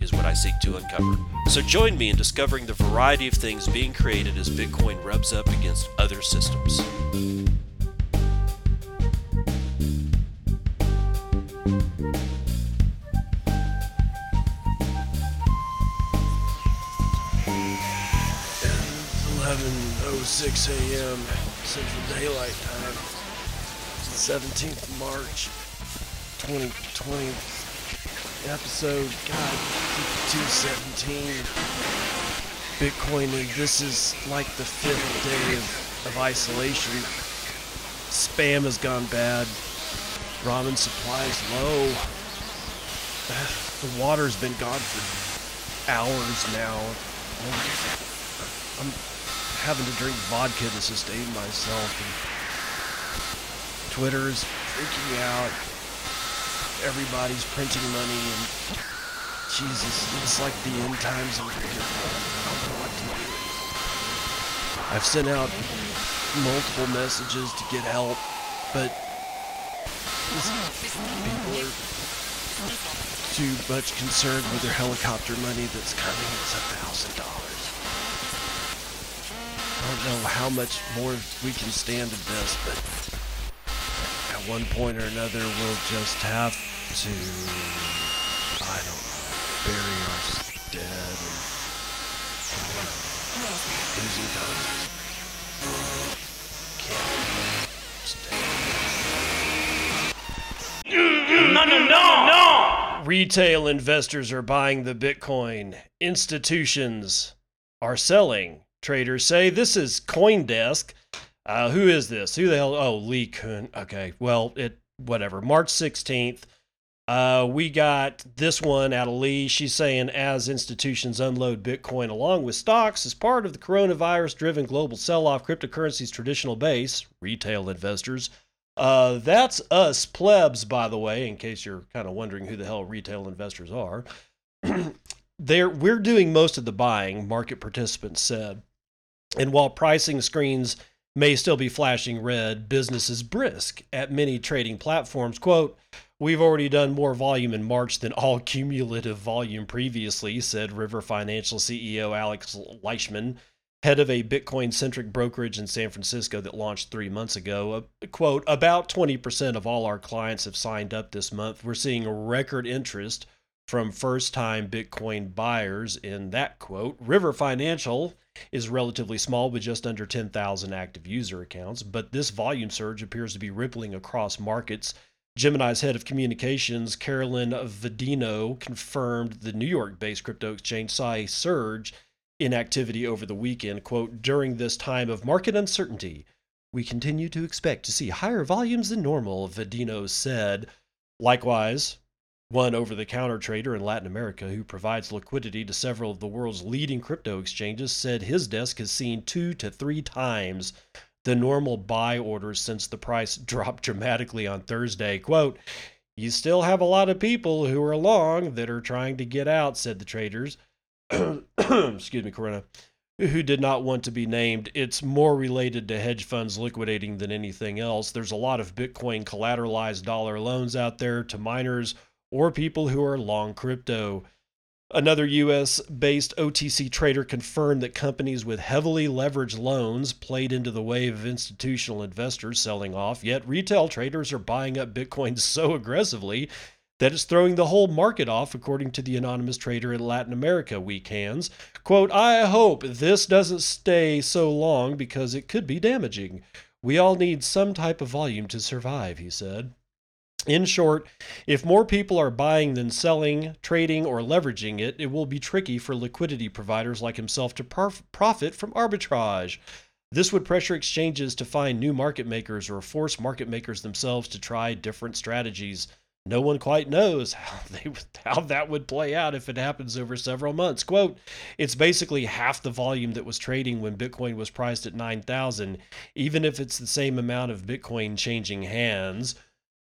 is what I seek to uncover. So join me in discovering the variety of things being created as Bitcoin rubs up against other systems. It's 6 a.m. Central Daylight Time, 17th March, 2020, episode, 217, Bitcoin. This is like the fifth day of isolation. Spam has gone bad, ramen supply is low, the water's been gone for hours now. I'm having to drink vodka to sustain myself, and Twitter's freaking out, everybody's printing money, and Jesus, it's like the end times. I don't know what to do. I've sent out multiple messages to get help, but people are too much concerned with their helicopter money that's coming. It's $1,000. I don't know how much more we can stand of this, but at one point or another, we'll just have to, bury our dead and losing those. Can't stand. No! Retail investors are buying the Bitcoin. Institutions are selling. Traders say this is CoinDesk. Who is this? Who the hell? Oh, Lee Kun. Okay, well, whatever. March 16th. We got this one out of Lee. She's saying, as institutions unload Bitcoin along with stocks as part of the coronavirus-driven global sell-off, cryptocurrency's traditional base, retail investors. That's us plebs, by the way, in case you're kind of wondering who the hell retail investors are. We're doing most of the buying, market participants said. And while pricing screens may still be flashing red, business is brisk at many trading platforms. Quote, "We've already done more volume in March than all cumulative volume previously," said River Financial CEO Alex Leishman, head of a Bitcoin-centric brokerage in San Francisco that launched 3 months ago. Quote, "About 20% of all our clients have signed up this month. We're seeing record interest from first-time Bitcoin buyers," in that quote. River Financial is relatively small with just under 10,000 active user accounts, but this volume surge appears to be rippling across markets. Gemini's head of communications, Carolyn Vadino, confirmed the New York-based crypto exchange saw a surge in activity over the weekend. Quote, "During this time of market uncertainty, we continue to expect to see higher volumes than normal," Vadino said. Likewise, one over-the-counter trader in Latin America who provides liquidity to several of the world's leading crypto exchanges said his desk has seen 2 to 3 times the normal buy orders since the price dropped dramatically on Thursday. Quote, "You still have a lot of people who are long that are trying to get out," said the traders. Excuse me, Corona, who did not want to be named. "It's more related to hedge funds liquidating than anything else. There's a lot of Bitcoin collateralized dollar loans out there to miners or people who are long crypto." Another U.S.-based OTC trader confirmed that companies with heavily leveraged loans played into the wave of institutional investors selling off, yet retail traders are buying up Bitcoin so aggressively that it's throwing the whole market off, according to the anonymous trader in Latin America, Weak Hands. Quote, "I hope this doesn't stay so long because it could be damaging. We all need some type of volume to survive," he said. In short, if more people are buying than selling, trading, or leveraging it, it will be tricky for liquidity providers like himself to profit from arbitrage. This would pressure exchanges to find new market makers or force market makers themselves to try different strategies. No one quite knows how that would play out if it happens over several months. Quote, it's basically half the volume that was trading when Bitcoin was priced at 9,000, even if it's the same amount of Bitcoin changing hands.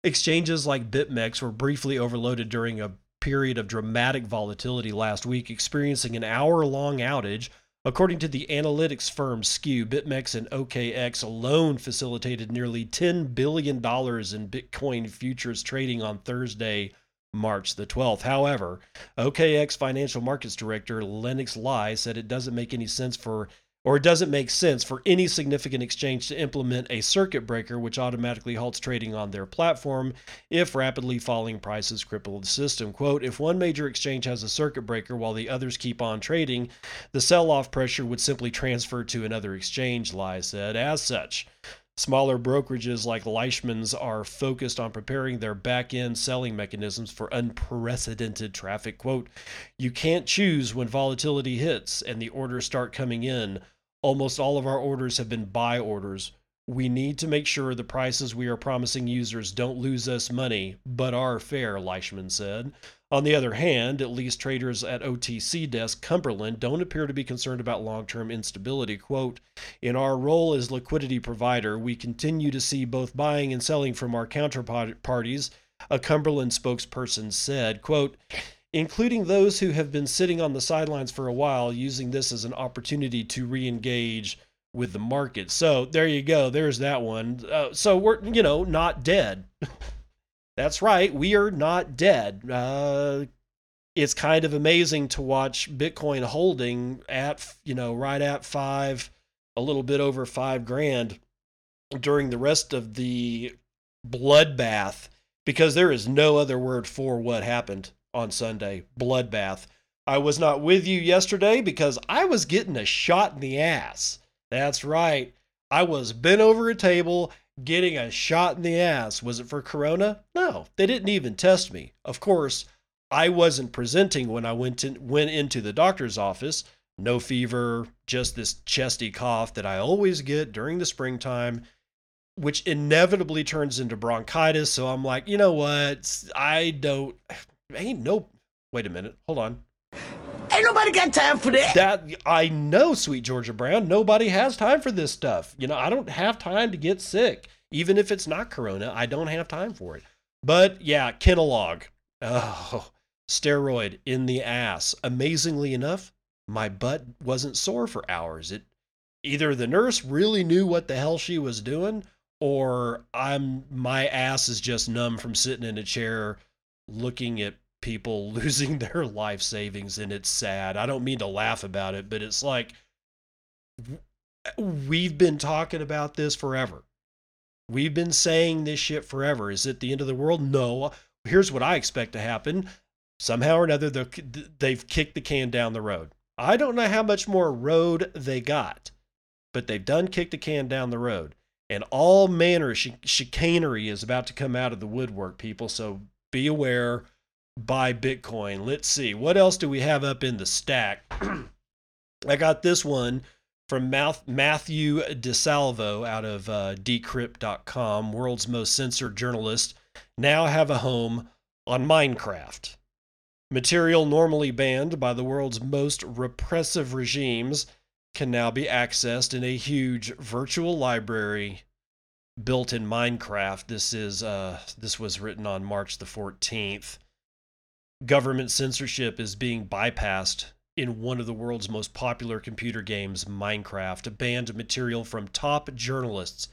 Exchanges like BitMEX were briefly overloaded during a period of dramatic volatility last week, experiencing an hour-long outage. According to the analytics firm Skew, BitMEX and OKEx alone facilitated nearly $10 billion in Bitcoin futures trading on Thursday, March the 12th. However, OKEx Financial Markets Director Lennox Lai said it doesn't make sense for any significant exchange to implement a circuit breaker, which automatically halts trading on their platform if rapidly falling prices cripple the system. Quote, if one major exchange has a circuit breaker while the others keep on trading, the sell-off pressure would simply transfer to another exchange, Lai said. As such, smaller brokerages like Leishman's are focused on preparing their back-end selling mechanisms for unprecedented traffic. Quote, you can't choose when volatility hits and the orders start coming in. Almost all of our orders have been buy orders. We need to make sure the prices we are promising users don't lose us money, but are fair, Leishman said. On the other hand, at least traders at OTC desk Cumberland don't appear to be concerned about long-term instability. Quote, in our role as liquidity provider, we continue to see both buying and selling from our counterparties, a Cumberland spokesperson said. Quote, including those who have been sitting on the sidelines for a while, using this as an opportunity to re-engage with the market. So there you go. There's that one. So we're, not dead. That's right. We are not dead. It's kind of amazing to watch Bitcoin holding at, right at five, a little bit over $5,000 during the rest of the bloodbath, because there is no other word for what happened on Sunday. Bloodbath. I was not with you yesterday because I was getting a shot in the ass. That's right. I was bent over a table getting a shot in the ass. Was it for Corona? No, they didn't even test me. Of course, I wasn't presenting when I went into the doctor's office. No fever, just this chesty cough that I always get during the springtime, which inevitably turns into bronchitis. So I'm like, you know what? Wait a minute. Hold on. Ain't nobody got time for that. I know, sweet Georgia Brown. Nobody has time for this stuff. I don't have time to get sick. Even if it's not Corona, I don't have time for it. But yeah, Kenalog. Oh, steroid in the ass. Amazingly enough, my butt wasn't sore for hours. Either the nurse really knew what the hell she was doing, or my ass is just numb from sitting in a chair looking at people losing their life savings, and it's sad. I don't mean to laugh about it, but it's like, we've been talking about this forever. We've been saying this shit forever. Is it the end of the world? No. Here's what I expect to happen. Somehow or another, they've kicked the can down the road. I don't know how much more road they got, but they've done kicked the can down the road, and all manner of chicanery is about to come out of the woodwork, people. So be aware. Buy Bitcoin. Let's see. What else do we have up in the stack? I got this one from Matthew DeSalvo out of decrypt.com. World's most censored journalists now have a home on Minecraft. Material normally banned by the world's most repressive regimes can now be accessed in a huge virtual library built in Minecraft. This was written on March the 14th. Government censorship is being bypassed in one of the world's most popular computer games, Minecraft. Banned material from top journalists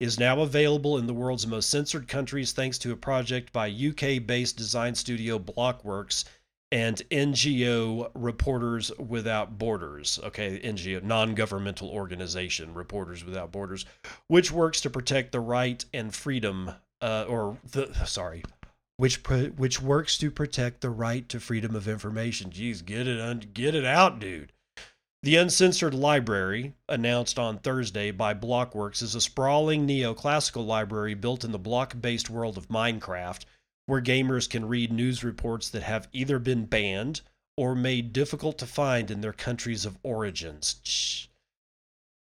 is now available in the world's most censored countries thanks to a project by UK-based design studio Blockworks and NGO Reporters Without Borders. Okay, NGO, non-governmental organization, Reporters Without Borders, which works to protect the right and freedom, which works to protect the right to freedom of information. Jeez, get it out, dude. The Uncensored Library, announced on Thursday by Blockworks, is a sprawling neoclassical library built in the block-based world of Minecraft, where gamers can read news reports that have either been banned or made difficult to find in their countries of origins.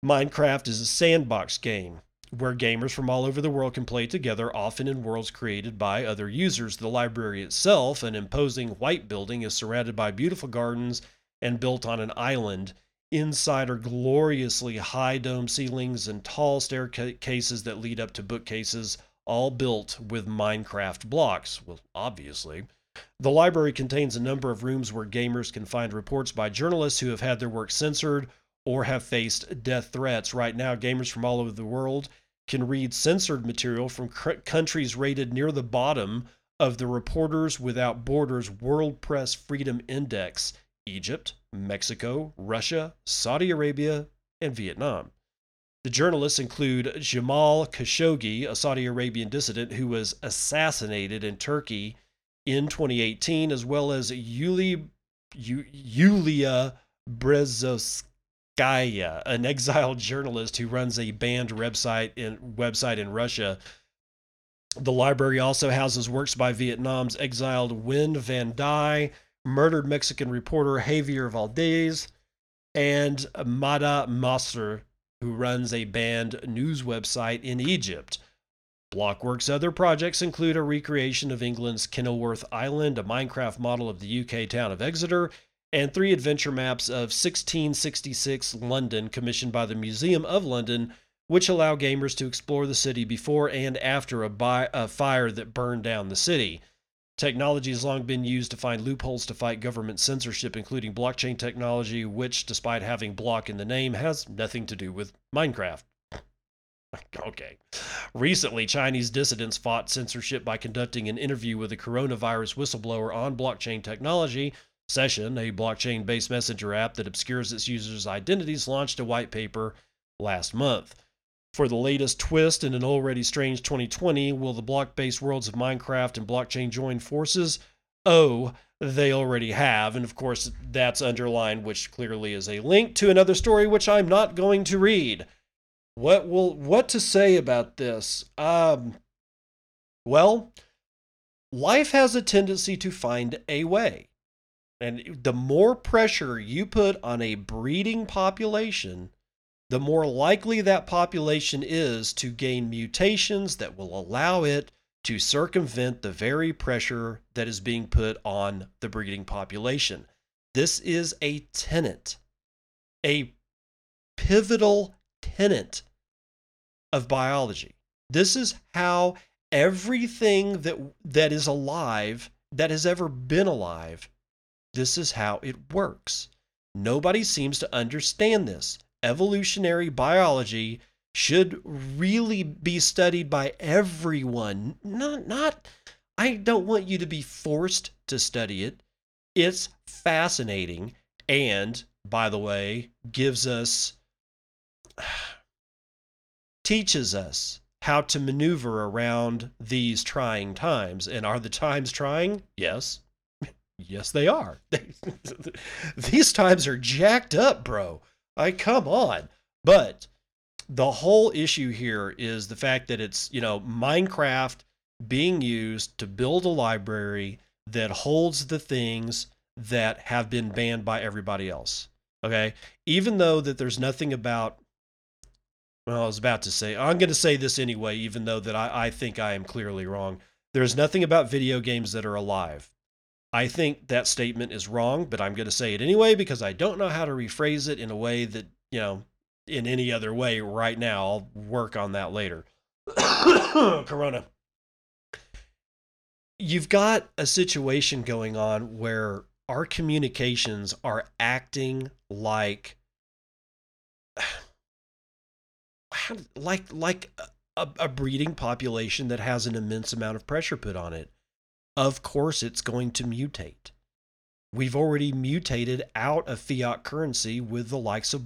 Minecraft is a sandbox game where gamers from all over the world can play together, often in worlds created by other users. The library itself, an imposing white building, is surrounded by beautiful gardens and built on an island. Inside are gloriously high dome ceilings and tall staircases that lead up to bookcases, all built with Minecraft blocks. Well, obviously. The library contains a number of rooms where gamers can find reports by journalists who have had their work censored or have faced death threats. Right now, gamers from all over the world can read censored material from countries rated near the bottom of the Reporters Without Borders World Press Freedom Index: Egypt, Mexico, Russia, Saudi Arabia, and Vietnam. The journalists include Jamal Khashoggi, a Saudi Arabian dissident who was assassinated in Turkey in 2018, as well as Yulia Brezoskaya, an exiled journalist who runs a banned website in Russia. The library also houses works by Vietnam's exiled Nguyen Van Dai, murdered Mexican reporter Javier Valdez, and Mada Masr, who runs a banned news website in Egypt. Blockworks' other projects include a recreation of England's Kenilworth Island, a Minecraft model of the UK town of Exeter, and 3 adventure maps of 1666 London, commissioned by the Museum of London, which allow gamers to explore the city before and after a fire that burned down the city. Technology has long been used to find loopholes to fight government censorship, including blockchain technology, which, despite having block in the name, has nothing to do with Minecraft. Okay. Recently, Chinese dissidents fought censorship by conducting an interview with a coronavirus whistleblower on blockchain technology. Session, a blockchain-based messenger app that obscures its users' identities, launched a white paper last month. For the latest twist in an already strange 2020, will the block-based worlds of Minecraft and blockchain join forces? Oh, they already have. And of course, that's underlined, which clearly is a link to another story, which I'm not going to read. What to say about this? Well, life has a tendency to find a way. And the more pressure you put on a breeding population, the more likely that population is to gain mutations that will allow it to circumvent the very pressure that is being put on the breeding population. This is a tenet, a pivotal tenet of biology. This is how everything that is alive, that has ever been alive, this is how it works. Nobody seems to understand this. Evolutionary biology should really be studied by everyone. Not I don't want you to be forced to study it. It's fascinating, and by the way, teaches us how to maneuver around these trying times. And are the times trying? Yes. Yes, they are. These times are jacked up, bro. Come on. But the whole issue here is the fact that it's, Minecraft being used to build a library that holds the things that have been banned by everybody else. Okay. Even though that there's nothing about, I'm going to say this anyway, even though that I think I am clearly wrong. There's nothing about video games that are alive. I think that statement is wrong, but I'm going to say it anyway, because I don't know how to rephrase it in a way that, in any other way right now. I'll work on that later. Corona. You've got a situation going on where our communications are acting like a breeding population that has an immense amount of pressure put on it. Of course, it's going to mutate. We've already mutated out of fiat currency with the likes of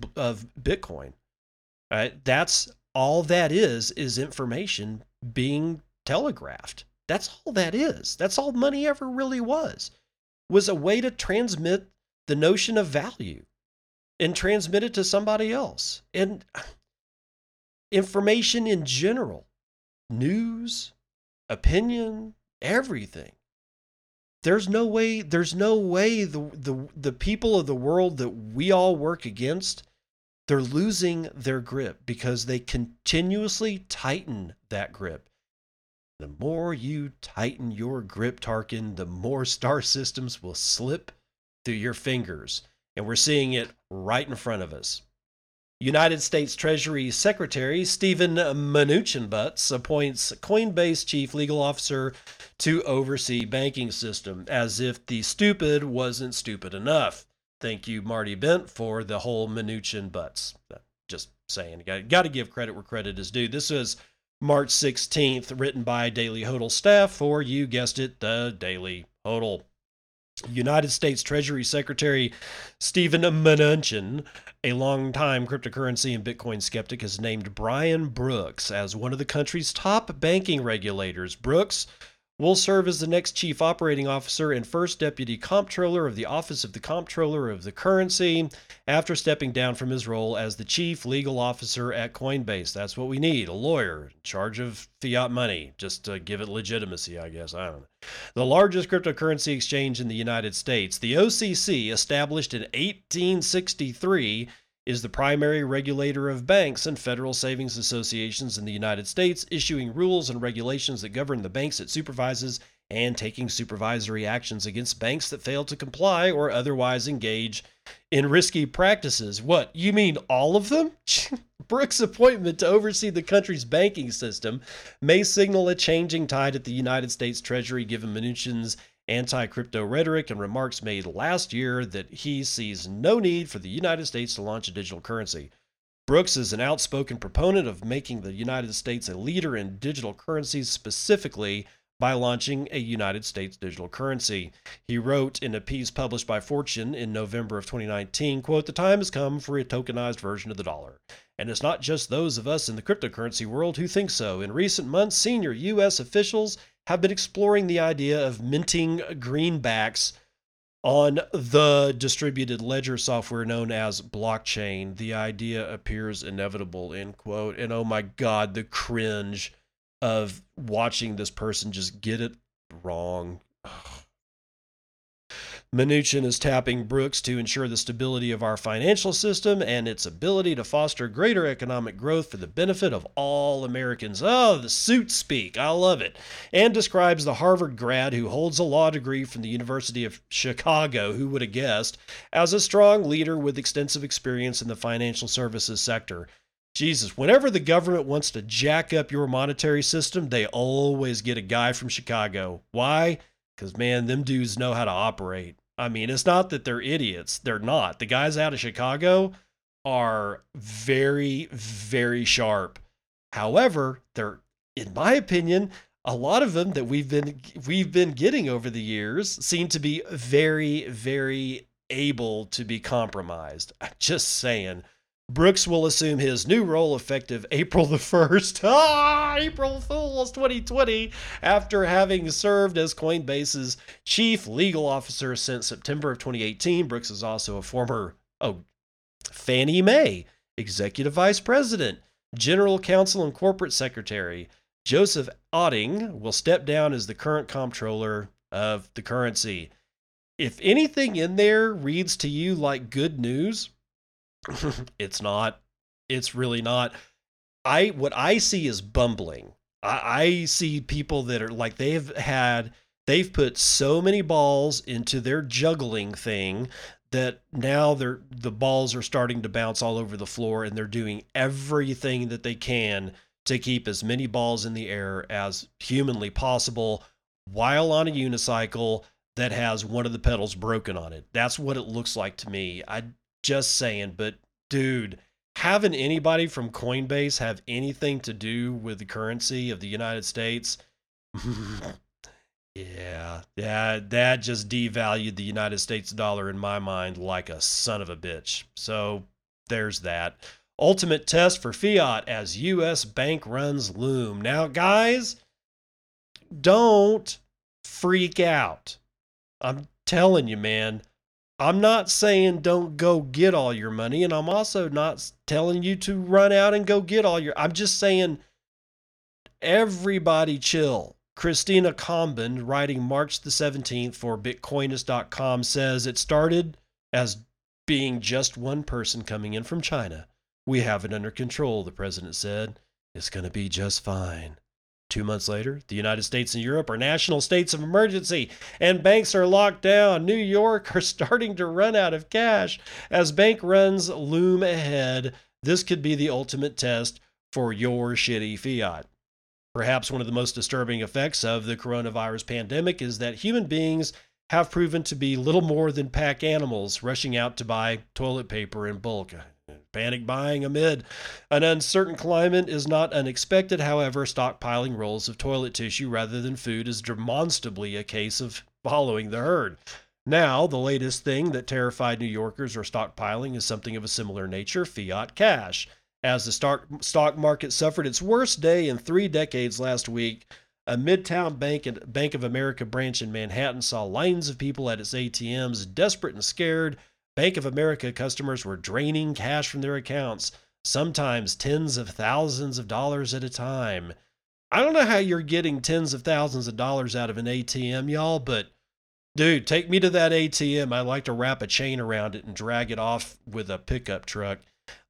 Bitcoin. All right? That's all that is information being telegraphed. That's all that is. That's all money ever really was a way to transmit the notion of value and transmit it to somebody else. And information in general, news, opinion, everything. There's no way the people of the world that we all work against, they're losing their grip because they continuously tighten that grip. The more you tighten your grip, Tarkin, the more star systems will slip through your fingers. And we're seeing it right in front of us. United States Treasury Secretary Stephen Mnuchin appoints Coinbase chief legal officer to oversee banking system, as if the stupid wasn't stupid enough. Thank you, Marty Bent, for the whole Mnuchin butts. Just saying, got to give credit where credit is due. This was March 16th, written by Daily Hodl staff for, you guessed it, the Daily Hodl. United States Treasury Secretary Stephen Mnuchin, a longtime cryptocurrency and Bitcoin skeptic, has named Brian Brooks as one of the country's top banking regulators. Brooks will serve as the next chief operating officer and first deputy comptroller of the Office of the Comptroller of the Currency after stepping down from his role as the chief legal officer at Coinbase. That's what we need, a lawyer in charge of fiat money, just to give it legitimacy, I guess. I don't know. The largest cryptocurrency exchange in the United States, the OCC, established in 1863, is the primary regulator of banks and federal savings associations in the United States, issuing rules and regulations that govern the banks it supervises and taking supervisory actions against banks that fail to comply or otherwise engage in risky practices. What, you mean all of them? Brooks' appointment to oversee the country's banking system may signal a changing tide at the United States Treasury, given Mnuchin's anti-crypto rhetoric and remarks made last year that he sees no need for the United States to launch a digital currency. Brooks is an outspoken proponent of making the United States a leader in digital currencies, specifically by launching a United States digital currency. He wrote in a piece published by Fortune in November of 2019, quote, "The time has come for a tokenized version of the dollar. And it's not just those of us in the cryptocurrency world who think so. In recent months, senior U.S. officials have been exploring the idea of minting greenbacks on the distributed ledger software known as blockchain. The idea appears inevitable," end quote. And oh my God, the cringe of watching this person just get it wrong. Mnuchin is tapping Brooks to ensure the stability of our financial system and its ability to foster greater economic growth for the benefit of all Americans. Oh, the suit speak. I love it. And describes the Harvard grad who holds a law degree from the University of Chicago, who would have guessed, as a strong leader with extensive experience in the financial services sector. Jesus, whenever the government wants to jack up your monetary system, they always get a guy from Chicago. Why? Because, man, them dudes know how to operate. I mean, it's not that they're idiots. They're not. The guys out of Chicago are very, very sharp. However, they're, in my opinion, a lot of them that we've been getting over the years seem to be very, very able to be compromised. I'm just saying. Brooks will assume his new role effective April the 1st. April Fool's 2020, after having served as Coinbase's chief legal officer since September of 2018. Brooks is also a former Fannie Mae executive vice president, general counsel, and corporate secretary. Joseph Otting will step down as the current comptroller of the currency. If anything in there reads to you like good news, it's not. It's really not. What I see is bumbling. I see people that are like, they've put so many balls into their juggling thing that now the balls are starting to bounce all over the floor, and they're doing everything that they can to keep as many balls in the air as humanly possible while on a unicycle that has one of the pedals broken on it. That's what it looks like to me. Just saying, but dude, having anybody from Coinbase have anything to do with the currency of the United States? Yeah, that just devalued the United States dollar in my mind like a son of a bitch. So there's that. Ultimate test for fiat as U.S. bank runs loom. Now, guys, don't freak out. I'm telling you, man. I'm not saying don't go get all your money, and I'm also not telling you to run out and go get all your... I'm just saying everybody chill. Christina Combin, writing March the 17th for Bitcoinist.com, says it started as being just one person coming in from China We have it under control, the president said. It's going to be just fine. 2 months later, the United States and Europe are national states of emergency, and banks are locked down. New York are starting to run out of cash as bank runs loom ahead. This could be the ultimate test for your shitty fiat. Perhaps one of the most disturbing effects of the coronavirus pandemic is that human beings have proven to be little more than pack animals rushing out to buy toilet paper in bulk. Panic buying amid an uncertain climate is not unexpected. However, stockpiling rolls of toilet tissue rather than food is demonstrably a case of following the herd. Now, the latest thing that terrified New Yorkers are stockpiling is something of a similar nature, fiat cash. As the stock market suffered its worst day in 3 decades last week, a Midtown Bank and Bank of America branch in Manhattan saw lines of people at its ATMs, desperate and scared. Bank of America customers were draining cash from their accounts, sometimes tens of thousands of dollars at a time. I don't know how you're getting tens of thousands of dollars out of an ATM, y'all, but dude, take me to that ATM. I'd like to wrap a chain around it and drag it off with a pickup truck.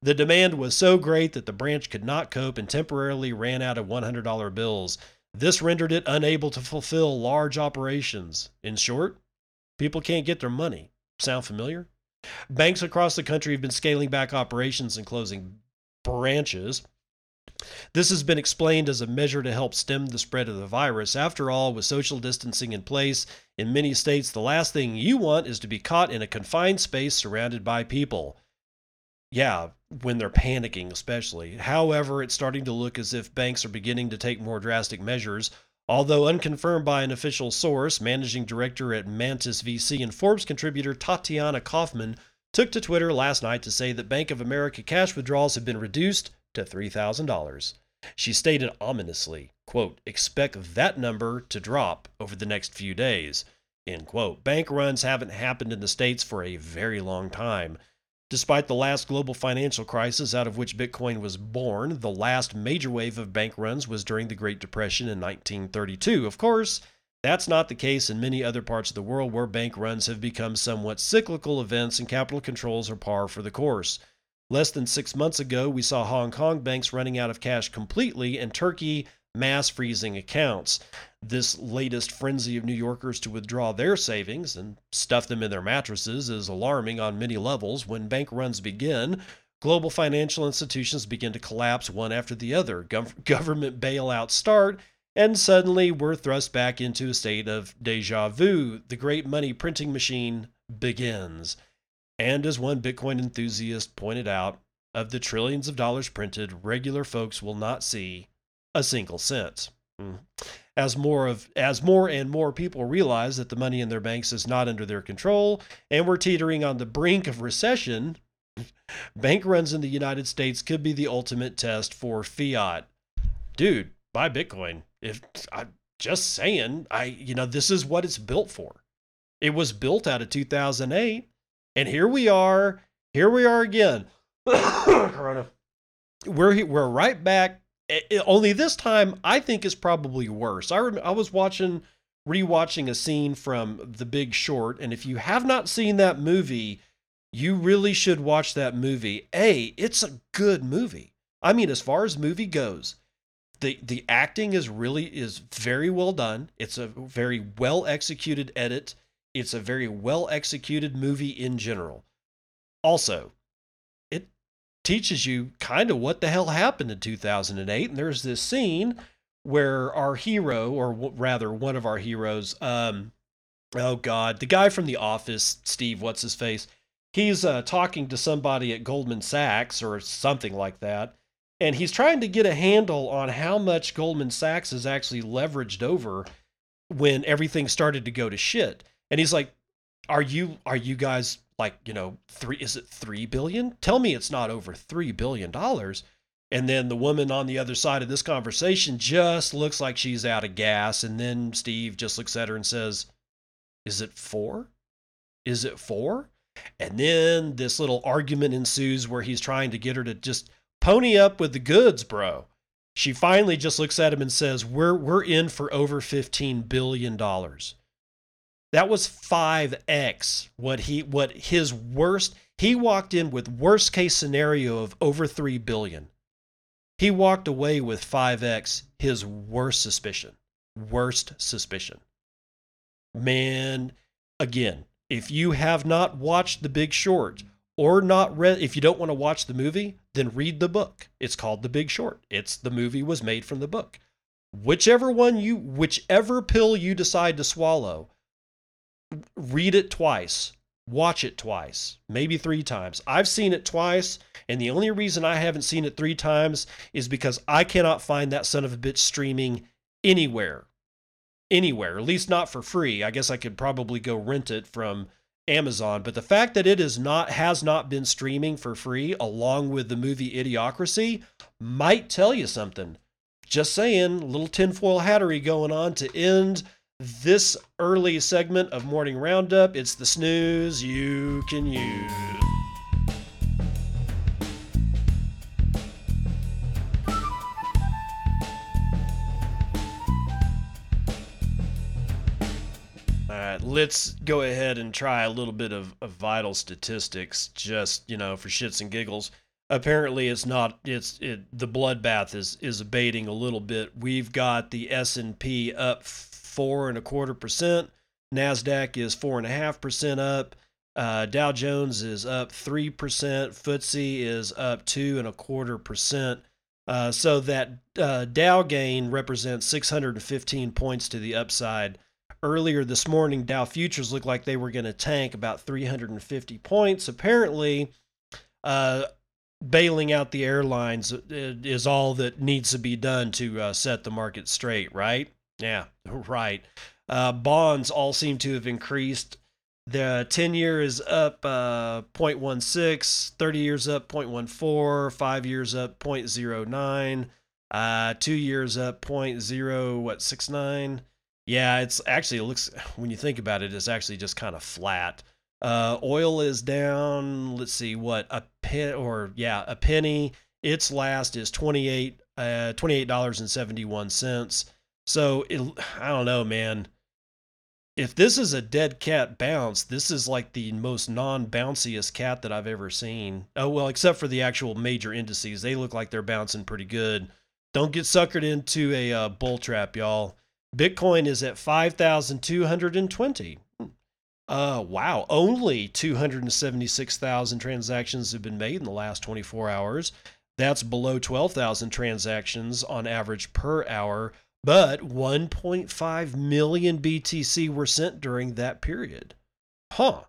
The demand was so great that the branch could not cope and temporarily ran out of $100 bills. This rendered it unable to fulfill large operations. In short, people can't get their money. Sound familiar? Banks across the country have been scaling back operations and closing branches. This has been explained as a measure to help stem the spread of the virus. After all, with social distancing in place in many states, the last thing you want is to be caught in a confined space surrounded by people. Yeah, when they're panicking especially. However, it's starting to look as if banks are beginning to take more drastic measures. Although unconfirmed by an official source, managing director at Mantis VC and Forbes contributor Tatiana Kaufman took to Twitter last night to say that Bank of America cash withdrawals have been reduced to $3,000. She stated ominously, quote, expect that number to drop over the next few days, end quote. Bank runs haven't happened in the States for a very long time. Despite the last global financial crisis out of which Bitcoin was born, the last major wave of bank runs was during the Great Depression in 1932. Of course, that's not the case in many other parts of the world where bank runs have become somewhat cyclical events and capital controls are par for the course. Less than 6 months ago, we saw Hong Kong banks running out of cash completely and Turkey mass freezing accounts. This latest frenzy of New Yorkers to withdraw their savings and stuff them in their mattresses is alarming on many levels. When bank runs begin, global financial institutions begin to collapse one after the other. Government bailouts start, and suddenly we're thrust back into a state of deja vu. The great money printing machine begins. And as one Bitcoin enthusiast pointed out, of the trillions of dollars printed, regular folks will not see a single cent. As more and more people realize that the money in their banks is not under their control and we're teetering on the brink of recession, bank runs in the United States could be the ultimate test for fiat. Dude, buy Bitcoin. If I'm just saying, this is what it's built for. It was built out of 2008, and here we are again. Corona. We're right back. Only this time, I think is probably worse. I was rewatching a scene from The Big Short, and if you have not seen that movie, you really should watch that movie. A, it's a good movie. I mean, as far as movie goes, the acting is very well done. It's a very well executed edit. It's a very well executed movie in general. Also, teaches you kind of what the hell happened in 2008. And there's this scene where our hero, or rather one of our heroes, the guy from The Office, Steve, what's his face? He's talking to somebody at Goldman Sachs or something like that. And he's trying to get a handle on how much Goldman Sachs is actually leveraged over when everything started to go to shit. And he's like, are you guys $3 billion? Tell me it's not over $3 billion. And then the woman on the other side of this conversation just looks like she's out of gas. And then Steve just looks at her and says, Is it four? And then this little argument ensues where he's trying to get her to just pony up with the goods, bro. She finally just looks at him and says, We're in for over $15 billion. That was 5x what his worst, He walked in with worst case scenario of over $3 billion. He walked away with 5x his worst suspicion. Worst suspicion. Man, again, if you have not watched The Big Short or not read, if you don't want to watch the movie, then read the book. It's called The Big Short. It's the movie was made from the book. Whichever pill you decide to swallow, read it twice. Watch it twice, maybe three times. I've seen it twice, and the only reason I haven't seen it three times is because I cannot find that son of a bitch streaming anywhere. Anywhere, at least not for free. I guess I could probably go rent it from Amazon, but the fact that it has not been streaming for free along with the movie Idiocracy might tell you something. Just saying, little tinfoil hattery going on to end this early segment of Morning Roundup. It's the snooze you can use. All right, let's go ahead and try a little bit of vital statistics, just, you know, for shits and giggles. Apparently the bloodbath is abating a little bit. We've got the S&P up 4.25%. NASDAQ is 4.5% up. Dow Jones is up 3%. FTSE is up 2.25%. So that Dow gain represents 615 points to the upside. Earlier this morning, Dow futures looked like they were going to tank about 350 points. Apparently, bailing out the airlines is all that needs to be done to set the market straight, right? Yeah, right. Bonds all seem to have increased. The 10-year is up 0.16, 30 years up 0.14, 5 years up 0.09, 2 years up 0.69. Yeah, it's actually, it looks, when you think about it, it's actually just kind of flat. Oil is down, let's see what, a penny. Its last is $28.71. So I don't know, man. If this is a dead cat bounce, this is like the most non-bounciest cat that I've ever seen. Oh, well, except for the actual major indices. They look like they're bouncing pretty good. Don't get suckered into a bull trap, y'all. Bitcoin is at 5,220. Wow. Only 276,000 transactions have been made in the last 24 hours. That's below 12,000 transactions on average per hour. But 1.5 million BTC were sent during that period. Huh.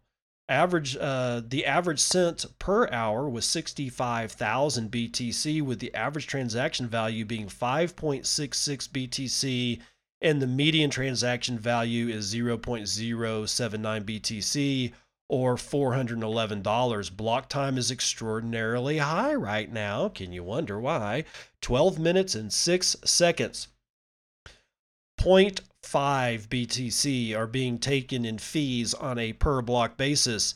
The average sent per hour was 65,000 BTC, with the average transaction value being 5.66 BTC, and the median transaction value is 0.079 BTC, or $411. Block time is extraordinarily high right now. Can you wonder why? 12 minutes and 6 seconds. 0.5 BTC are being taken in fees on a per block basis.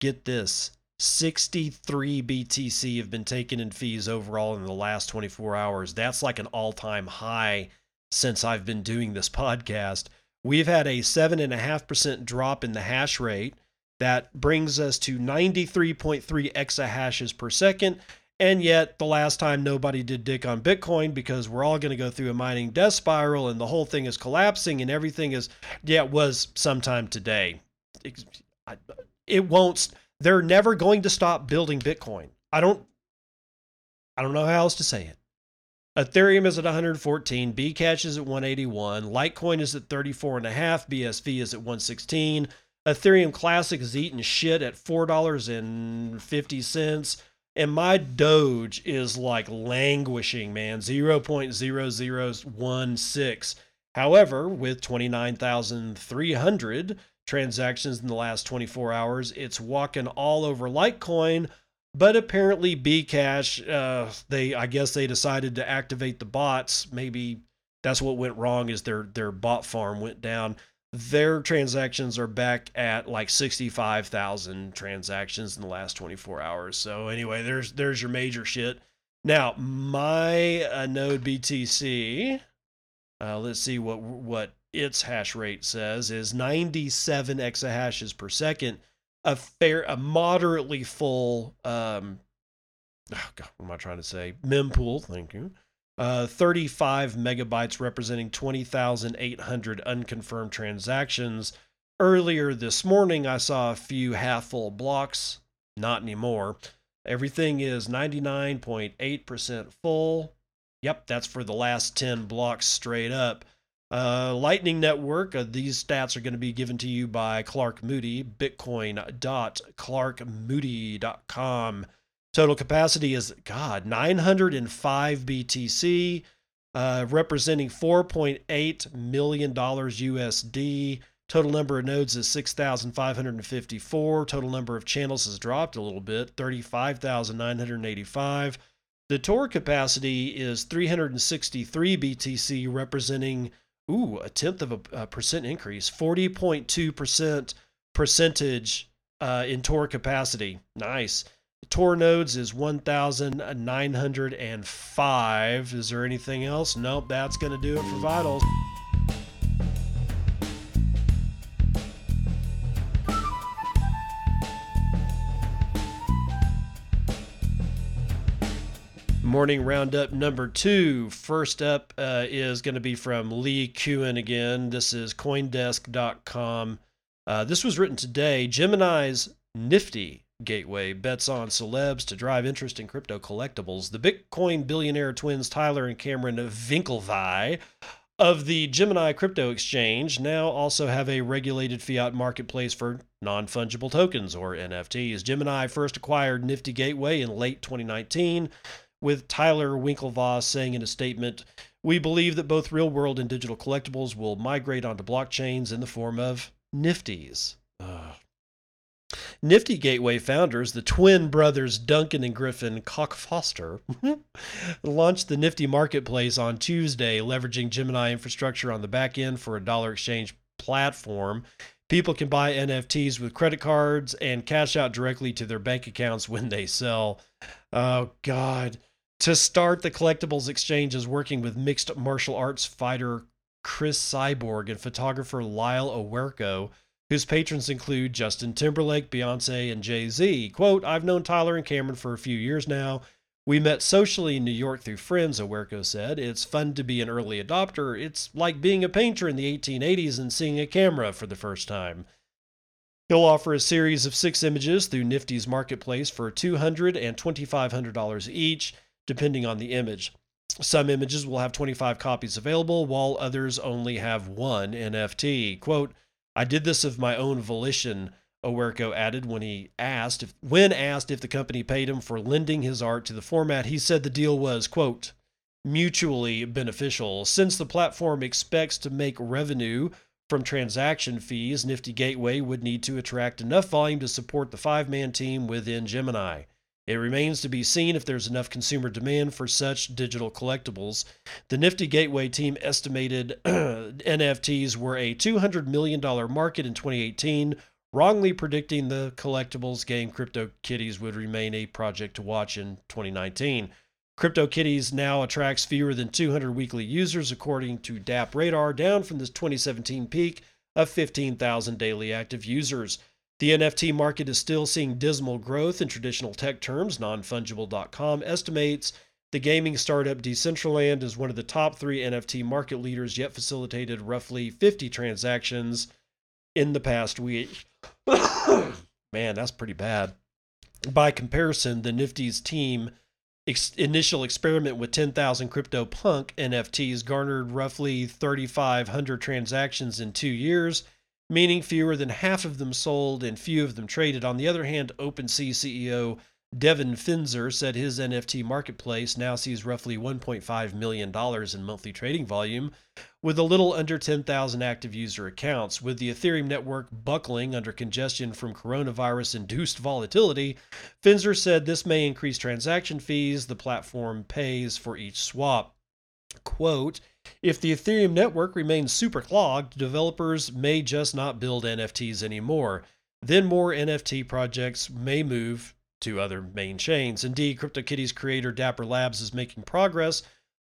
Get this, 63 BTC have been taken in fees overall in the last 24 hours. That's like an all-time high since I've been doing this podcast. We've had a 7.5% drop in the hash rate. That brings us to 93.3 exahashes per second. And yet, the last time nobody did dick on Bitcoin because we're all going to go through a mining death spiral and the whole thing is collapsing and everything is, yeah, it was sometime today. It won't, they're never going to stop building Bitcoin. I don't know how else to say it. Ethereum is at 114, Bcash is at 181, Litecoin is at 34.5, BSV is at 116, Ethereum Classic is eating shit at $4.50. And my Doge is like languishing, man, 0.0016. However, with 29,300 transactions in the last 24 hours, it's walking all over Litecoin. But apparently Bcash, I guess they decided to activate the bots. Maybe that's what went wrong, is their bot farm went down. Their transactions are back at like 65,000 transactions in the last 24 hours. So anyway, there's your major shit. Now, my node BTC, let's see what its hash rate says, is 97 exahashes per second. a moderately full, mempool, thank you, 35 megabytes representing 20,800 unconfirmed transactions. Earlier this morning, I saw a few half-full blocks. Not anymore. Everything is 99.8% full. Yep, that's for the last 10 blocks straight up. Lightning Network, these stats are going to be given to you by Clark Moody, bitcoin.clarkmoody.com. Total capacity is, 905 BTC, representing $4.8 million USD. Total number of nodes is 6,554. Total number of channels has dropped a little bit, 35,985. The Tor capacity is 363 BTC, representing a 0.1% increase, 40.2% percentage in Tor capacity. Nice. Tor nodes is 1,905. Is there anything else? Nope, that's going to do it for Vitals. Morning roundup number 2. First up is going to be from Lee Kun again. This is CoinDesk.com. This was written today. Gemini's Nifty Gateway bets on celebs to drive interest in crypto collectibles. The Bitcoin billionaire twins Tyler and Cameron Winklevoss of the Gemini crypto exchange now also have a regulated fiat marketplace for non-fungible tokens, or NFTs. Gemini first acquired Nifty Gateway in late 2019, with Tyler Winklevoss saying in a statement, "We believe that both real-world and digital collectibles will migrate onto blockchains in the form of Nifties." Nifty Gateway founders, the twin brothers Duncan and Griffin Cockfoster, launched the Nifty Marketplace on Tuesday, leveraging Gemini infrastructure on the back end for a dollar exchange platform. People can buy NFTs with credit cards and cash out directly to their bank accounts when they sell. Oh, God. To start, the collectibles exchange is working with mixed martial arts fighter Chris Cyborg and photographer Lyle Owerko, whose patrons include Justin Timberlake, Beyonce, and Jay-Z. Quote, "I've known Tyler and Cameron for a few years now. We met socially in New York through friends," Owerko said. "It's fun to be an early adopter. It's like being a painter in the 1880s and seeing a camera for the first time." He'll offer a series of 6 images through Nifty's marketplace for $200 and $2,500 each, depending on the image. Some images will have 25 copies available, while others only have 1 NFT. Quote, "I did this of my own volition," Owerko added. When asked if the company paid him for lending his art to the format, he said the deal was, quote, "mutually beneficial. Since the platform expects to make revenue from transaction fees, Nifty Gateway would need to attract enough volume to support the 5-man team within Gemini. It remains to be seen if there's enough consumer demand for such digital collectibles." The Nifty Gateway team estimated NFTs were a $200 million market in 2018, wrongly predicting the collectibles game CryptoKitties would remain a project to watch in 2019. CryptoKitties now attracts fewer than 200 weekly users, according to DappRadar, down from the 2017 peak of 15,000 daily active users. The NFT market is still seeing dismal growth in traditional tech terms. Nonfungible.com estimates the gaming startup Decentraland is one of the top 3 NFT market leaders, yet facilitated roughly 50 transactions in the past week. Man, that's pretty bad. By comparison, the Nifty's team initial experiment with 10,000 CryptoPunk NFTs garnered roughly 3,500 transactions in 2 years, meaning fewer than half of them sold and few of them traded. On the other hand, OpenSea CEO Devin Finzer said his NFT marketplace now sees roughly $1.5 million in monthly trading volume, with a little under 10,000 active user accounts. With the Ethereum network buckling under congestion from coronavirus-induced volatility, Finzer said this may increase transaction fees the platform pays for each swap. Quote, "If the Ethereum network remains super clogged, developers may just not build NFTs anymore. Then more NFT projects may move to other main chains." Indeed, CryptoKitties creator Dapper Labs is making progress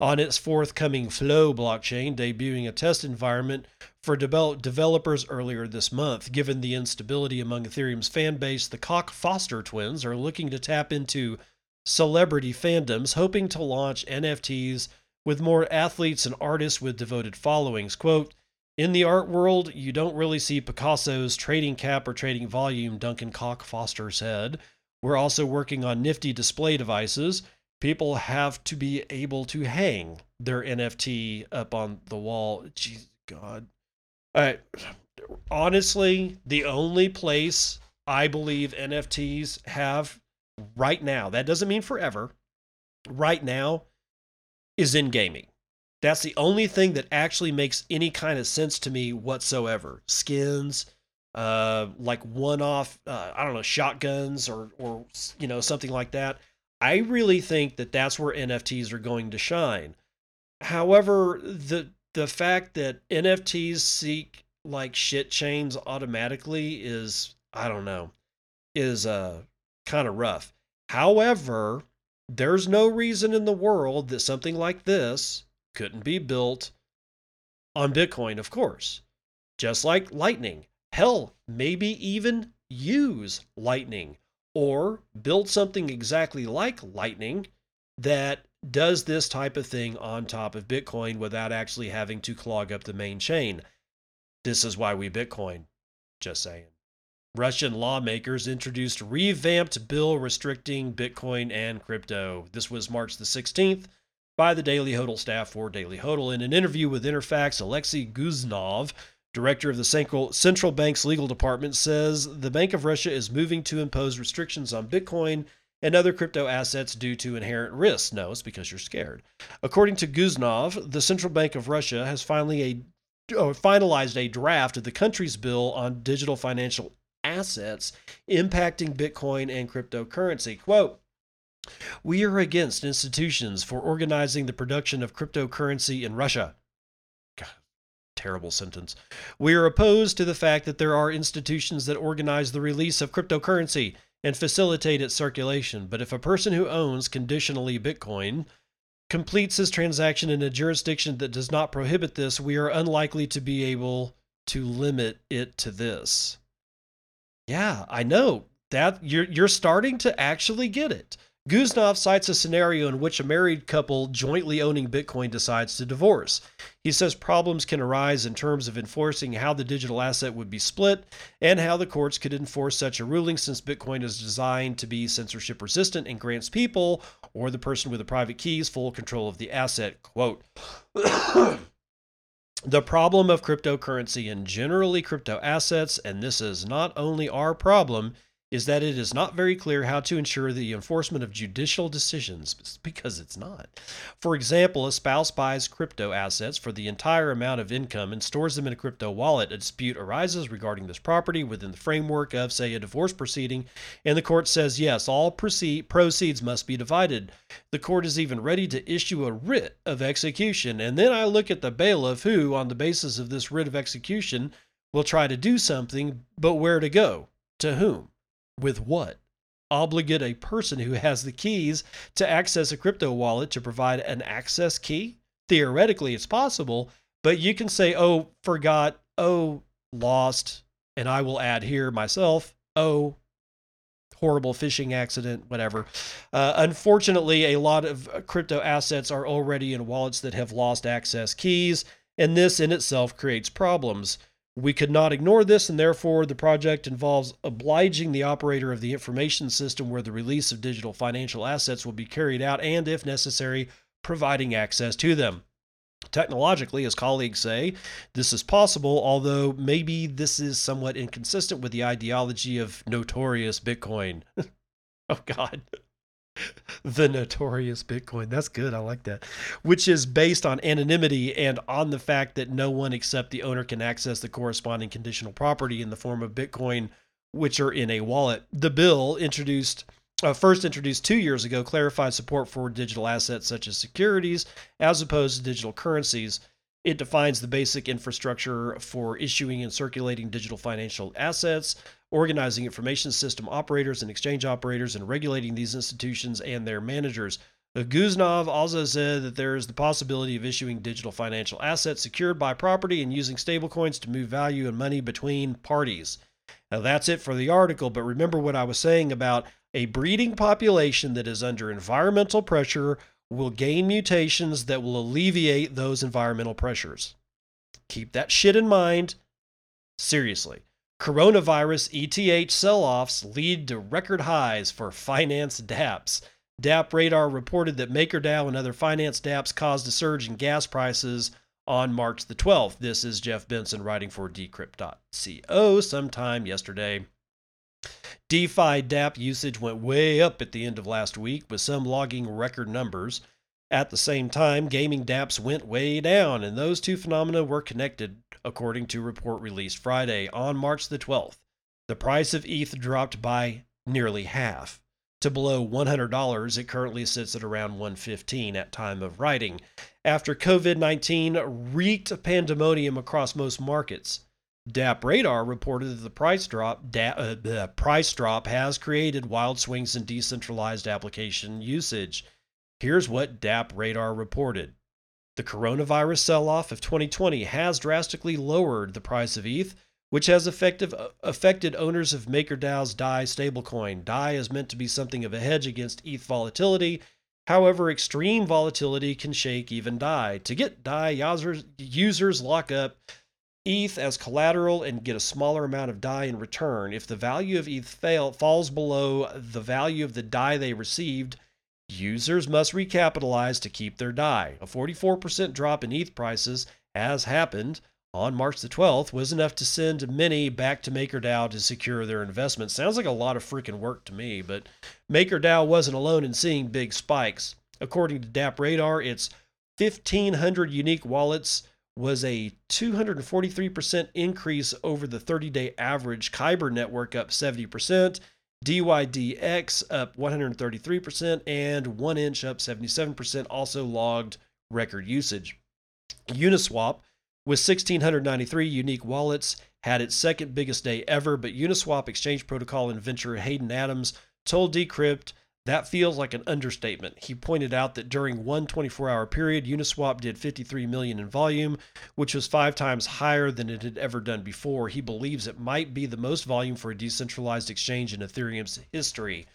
on its forthcoming Flow blockchain, debuting a test environment for developers earlier this month. Given the instability among Ethereum's fan base, the Koch-Foster twins are looking to tap into celebrity fandoms, hoping to launch NFTs with more athletes and artists with devoted followings. Quote, "In the art world, you don't really see Picasso's trading cap or trading volume," Duncan Koch-Foster said. "We're also working on nifty display devices. People have to be able to hang their NFT up on the wall." Jesus, God. All right. Honestly, the only place I believe NFTs have right now, that doesn't mean forever, right now, is in gaming. That's the only thing that actually makes any kind of sense to me whatsoever. Skins, like one-off, I don't know, shotguns or you know, something like that. I really think that that's where NFTs are going to shine. However, the fact that NFTs seek like shit chains automatically is, I don't know, is kind of rough. However, there's no reason in the world that something like this couldn't be built on Bitcoin, of course. Just like Lightning. Hell, maybe even use Lightning or build something exactly like Lightning that does this type of thing on top of Bitcoin without actually having to clog up the main chain. This is why we Bitcoin. Just saying. Russian lawmakers introduced a revamped bill restricting Bitcoin and crypto. This was March the 16th. By the Daily Hodl staff for Daily Hodl. In an interview with Interfax, Alexei Guznov, director of the Central Bank's legal department, says the Bank of Russia is moving to impose restrictions on Bitcoin and other crypto assets due to inherent risks. No, it's because you're scared. According to Guznov, the Central Bank of Russia has finalized a draft of the country's bill on digital financial assets impacting Bitcoin and cryptocurrency. Quote, "We are against institutions for organizing the production of cryptocurrency in Russia." God, terrible sentence. "We are opposed to the fact that there are institutions that organize the release of cryptocurrency and facilitate its circulation. But if a person who owns conditionally Bitcoin completes his transaction in a jurisdiction that does not prohibit this, we are unlikely to be able to limit it to this." Yeah, I know that you're starting to actually get it. Guznov cites a scenario in which a married couple jointly owning Bitcoin decides to divorce. He says problems can arise in terms of enforcing how the digital asset would be split and how the courts could enforce such a ruling, since Bitcoin is designed to be censorship resistant and grants people or the person with the private keys full control of the asset. Quote, "The problem of cryptocurrency and generally crypto assets, and this is not only our problem, is that it is not very clear how to ensure the enforcement of judicial decisions," because it's not. "For example, a spouse buys crypto assets for the entire amount of income and stores them in a crypto wallet. A dispute arises regarding this property within the framework of, say, a divorce proceeding, and the court says, yes, all proceeds must be divided. The court is even ready to issue a writ of execution. And then I look at the bailiff who, on the basis of this writ of execution, will try to do something, but where to go? To whom? With what? Obligate a person who has the keys to access a crypto wallet to provide an access key? Theoretically, it's possible, but you can say, oh, forgot, oh, lost, and I will add here myself, oh, horrible phishing accident, whatever. Unfortunately, a lot of crypto assets are already in wallets that have lost access keys, and this in itself creates problems. We could not ignore this, and therefore the project involves obliging the operator of the information system where the release of digital financial assets will be carried out and, if necessary, providing access to them. Technologically, as colleagues say, this is possible, although maybe this is somewhat inconsistent with the ideology of notorious Bitcoin." Oh, God. The notorious Bitcoin. That's good. I like that. "Which is based on anonymity and on the fact that no one except the owner can access the corresponding conditional property in the form of Bitcoin, which are in a wallet." The bill, first introduced 2 years ago, clarified support for digital assets such as securities as opposed to digital currencies. It defines the basic infrastructure for issuing and circulating digital financial assets, organizing information system operators and exchange operators, and regulating these institutions and their managers. Guznov also said that there is the possibility of issuing digital financial assets secured by property and using stablecoins to move value and money between parties. Now, that's it for the article, but remember what I was saying about a breeding population that is under environmental pressure will gain mutations that will alleviate those environmental pressures. Keep that shit in mind. Seriously. Coronavirus ETH sell-offs lead to record highs for finance dApps. DappRadar reported that MakerDAO and other finance dApps caused a surge in gas prices on March the 12th. This is Jeff Benson writing for Decrypt.co sometime yesterday. DeFi dApp usage went way up at the end of last week, with some logging record numbers. At the same time, gaming dApps went way down, and those two phenomena were connected, according to a report released Friday on March the 12th. The price of ETH dropped by nearly half to below $100. It currently sits at around $115 at time of writing, after COVID-19 wreaked pandemonium across most markets. DappRadar reported that the price drop has created wild swings in decentralized application usage. Here's what DappRadar reported. The coronavirus sell-off of 2020 has drastically lowered the price of ETH, which has affected owners of MakerDAO's DAI stablecoin. DAI is meant to be something of a hedge against ETH volatility. However, extreme volatility can shake even DAI. To get DAI, users lock up ETH as collateral and get a smaller amount of DAI in return. If the value of ETH falls below the value of the DAI they received, users must recapitalize to keep their DAI. A 44% drop in ETH prices, as happened on March the 12th, was enough to send many back to MakerDAO to secure their investment. Sounds like a lot of freaking work to me, but MakerDAO wasn't alone in seeing big spikes. According to DappRadar, its 1,500 unique wallets was a 243% increase over the 30-day average. Kyber Network up 70%. DYDX up 133%, and 1inch up 77% also logged record usage. Uniswap, with 1,693 unique wallets, had its second biggest day ever, but Uniswap exchange protocol inventor Hayden Adams told Decrypt, "That feels like an understatement." He pointed out that during one 24-hour period, Uniswap did $53 million in volume, which was 5 times higher than it had ever done before. He believes it might be the most volume for a decentralized exchange in Ethereum's history.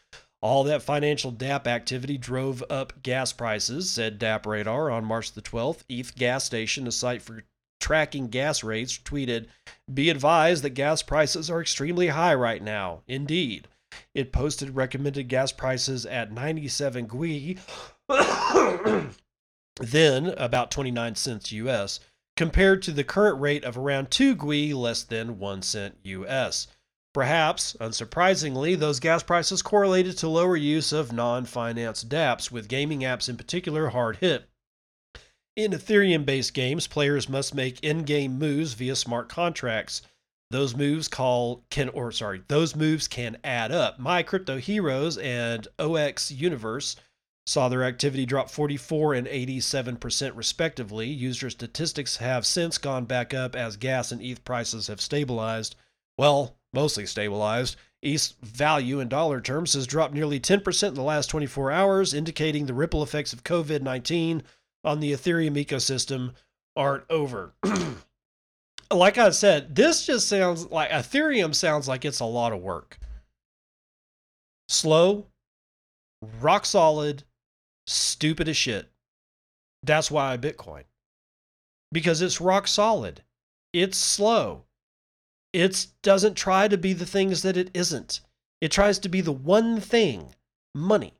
All that financial dApp activity drove up gas prices, said DappRadar on March the 12th. ETH Gas Station, a site for tracking gas rates, tweeted, "Be advised that gas prices are extremely high right now." Indeed. It posted recommended gas prices at 97 gui, then about 29 cents US, compared to the current rate of around 2 gui, less than 1 cent US. Perhaps, unsurprisingly, those gas prices correlated to lower use of non-finance dApps, with gaming apps in particular hard hit. In Ethereum-based games, players must make in-game moves via smart contracts. Those moves can add up. My Crypto Heroes and OKEx Universe saw their activity drop 44 and 87% respectively. User statistics have since gone back up as gas and ETH prices have stabilized. Well, mostly stabilized. ETH's value in dollar terms has dropped nearly 10% in the last 24 hours, indicating the ripple effects of COVID-19 on the Ethereum ecosystem aren't over. Like I said, this just sounds like Ethereum sounds like it's a lot of work. Slow, rock solid, stupid as shit. That's why I Bitcoin. Because it's rock solid. It's slow. It doesn't try to be the things that it isn't. It tries to be the one thing, money.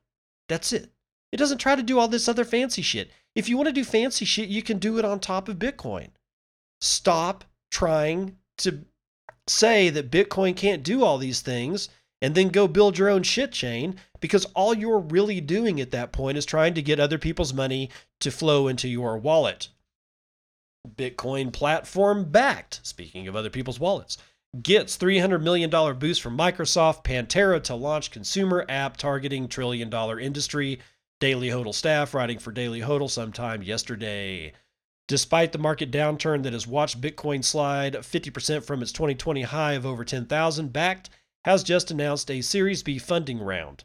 That's it. It doesn't try to do all this other fancy shit. If you want to do fancy shit, you can do it on top of Bitcoin. Stop trying to say that Bitcoin can't do all these things and then go build your own shit chain, because all you're really doing at that point is trying to get other people's money to flow into your wallet. Bitcoin platform backed, speaking of other people's wallets, gets $300 million boost from Microsoft. Pantera to launch consumer app targeting $1 trillion industry. Daily Hodl staff writing for Daily Hodl sometime yesterday. Despite the market downturn that has watched Bitcoin slide 50% from its 2020 high of over 10,000, Bakkt has just announced a Series B funding round.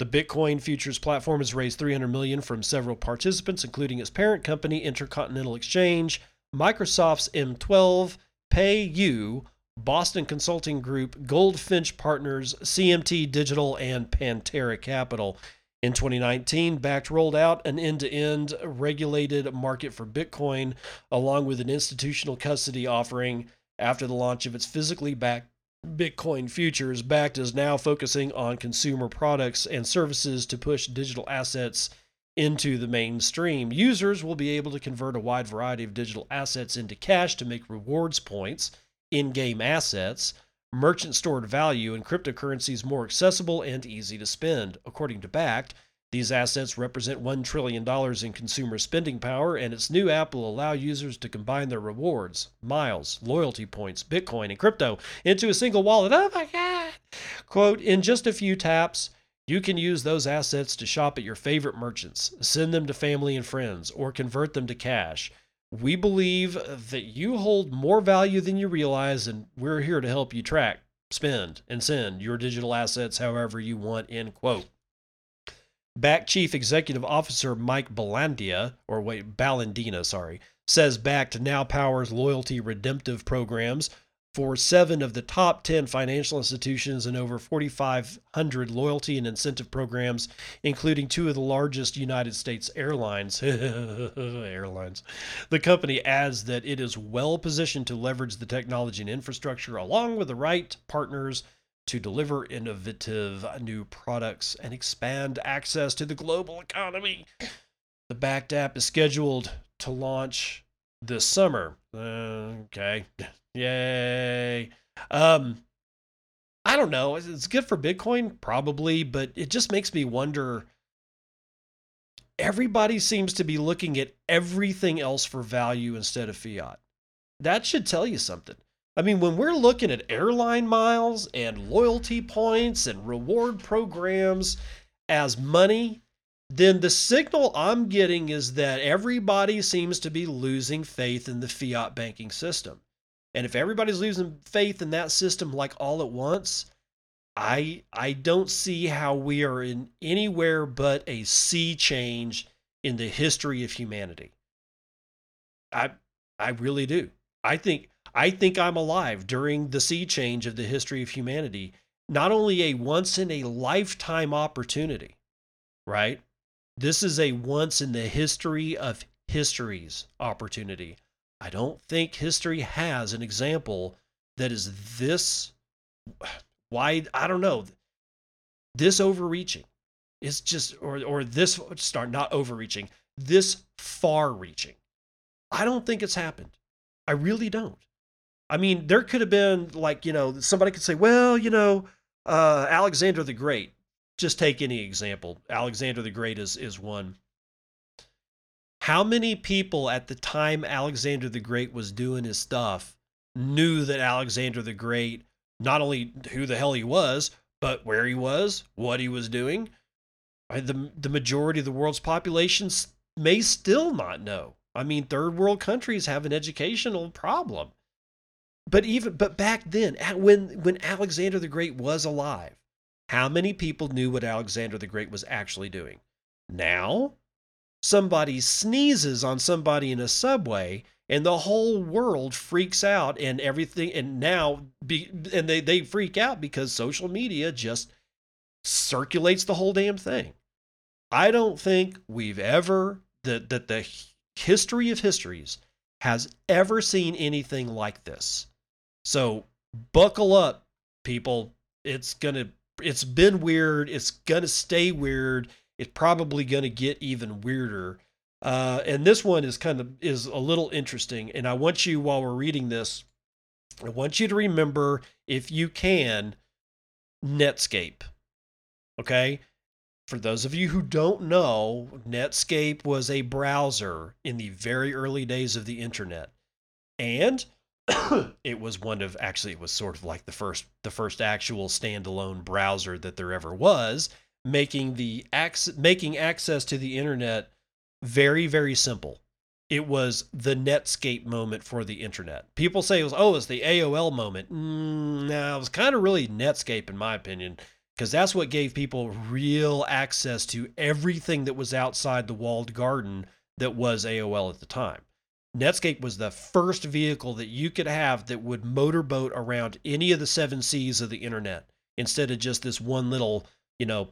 The Bitcoin futures platform has raised $300 million from several participants, including its parent company, Intercontinental Exchange, Microsoft's M12, PayU, Boston Consulting Group, Goldfinch Partners, CMT Digital, and Pantera Capital. In 2019, Bakkt rolled out an end-to-end regulated market for Bitcoin, along with an institutional custody offering. After the launch of its physically backed Bitcoin futures, Bakkt is now focusing on consumer products and services to push digital assets into the mainstream. Users will be able to convert a wide variety of digital assets into cash to make rewards points, in-game assets, merchant stored value, and cryptocurrencies more accessible and easy to spend. According to Bakkt, these assets represent $1 trillion in consumer spending power, and its new app will allow users to combine their rewards, miles, loyalty points, Bitcoin, and crypto into a single wallet. Oh my God! Quote, in just a few taps, you can use those assets to shop at your favorite merchants, send them to family and friends, or convert them to cash. We believe that you hold more value than you realize, and we're here to help you track, spend, and send your digital assets however you want, end quote. Bakkt Chief Executive Officer Mike Ballandina, says Bakkt now powers loyalty redemptive programs for 7 of the top 10 financial institutions and over 4,500 loyalty and incentive programs, including 2 of the largest United States airlines. The company adds that it is well positioned to leverage the technology and infrastructure along with the right partners to deliver innovative new products and expand access to the global economy. The Bakkt app is scheduled to launch this summer. Okay. Yay. I don't know. It's good for Bitcoin, probably, but it just makes me wonder. Everybody seems to be looking at everything else for value instead of fiat. That should tell you something. I mean, when we're looking at airline miles and loyalty points and reward programs as money, then the signal I'm getting is that everybody seems to be losing faith in the fiat banking system. And if everybody's losing faith in that system like all at once, I don't see how we are in anywhere but a sea change in the history of humanity. I really do. I think I'm alive during the sea change of the history of humanity. Not only a once in a lifetime opportunity, right? This is a once in the history of histories opportunity. I don't think history has an example that is this wide. I don't know. This overreaching. It's just, or this, start not overreaching, this far reaching. I don't think it's happened. I really don't. I mean, there could have been like, you know, somebody could say, well, you know, Alexander the Great, just take any example. Alexander the Great is one. How many people at the time Alexander the Great was doing his stuff knew that Alexander the Great, not only who the hell he was, but where he was, what he was doing? The majority of the world's population may still not know. I mean, third world countries have an educational problem. But back then, when Alexander the Great was alive, how many people knew what Alexander the Great was actually doing? Now, somebody sneezes on somebody in a subway and the whole world freaks out and everything. And now they freak out because social media just circulates the whole damn thing. I don't think we've ever, that the history of histories has ever seen anything like this. So buckle up, people. It's been weird. It's going to stay weird. It's probably going to get even weirder. And this one is a little interesting. And I want you, while we're reading this, I want you to remember, if you can, Netscape. Okay. For those of you who don't know, Netscape was a browser in the very early days of the internet. And it was sort of like the first actual standalone browser that there ever was, making access to the internet very, very simple. It was the Netscape moment for the internet. People say it was the AOL moment. No, it was kind of really Netscape, in my opinion, because that's what gave people real access to everything that was outside the walled garden that was AOL at the time. Netscape was the first vehicle that you could have that would motorboat around any of the seven seas of the internet instead of just this one little,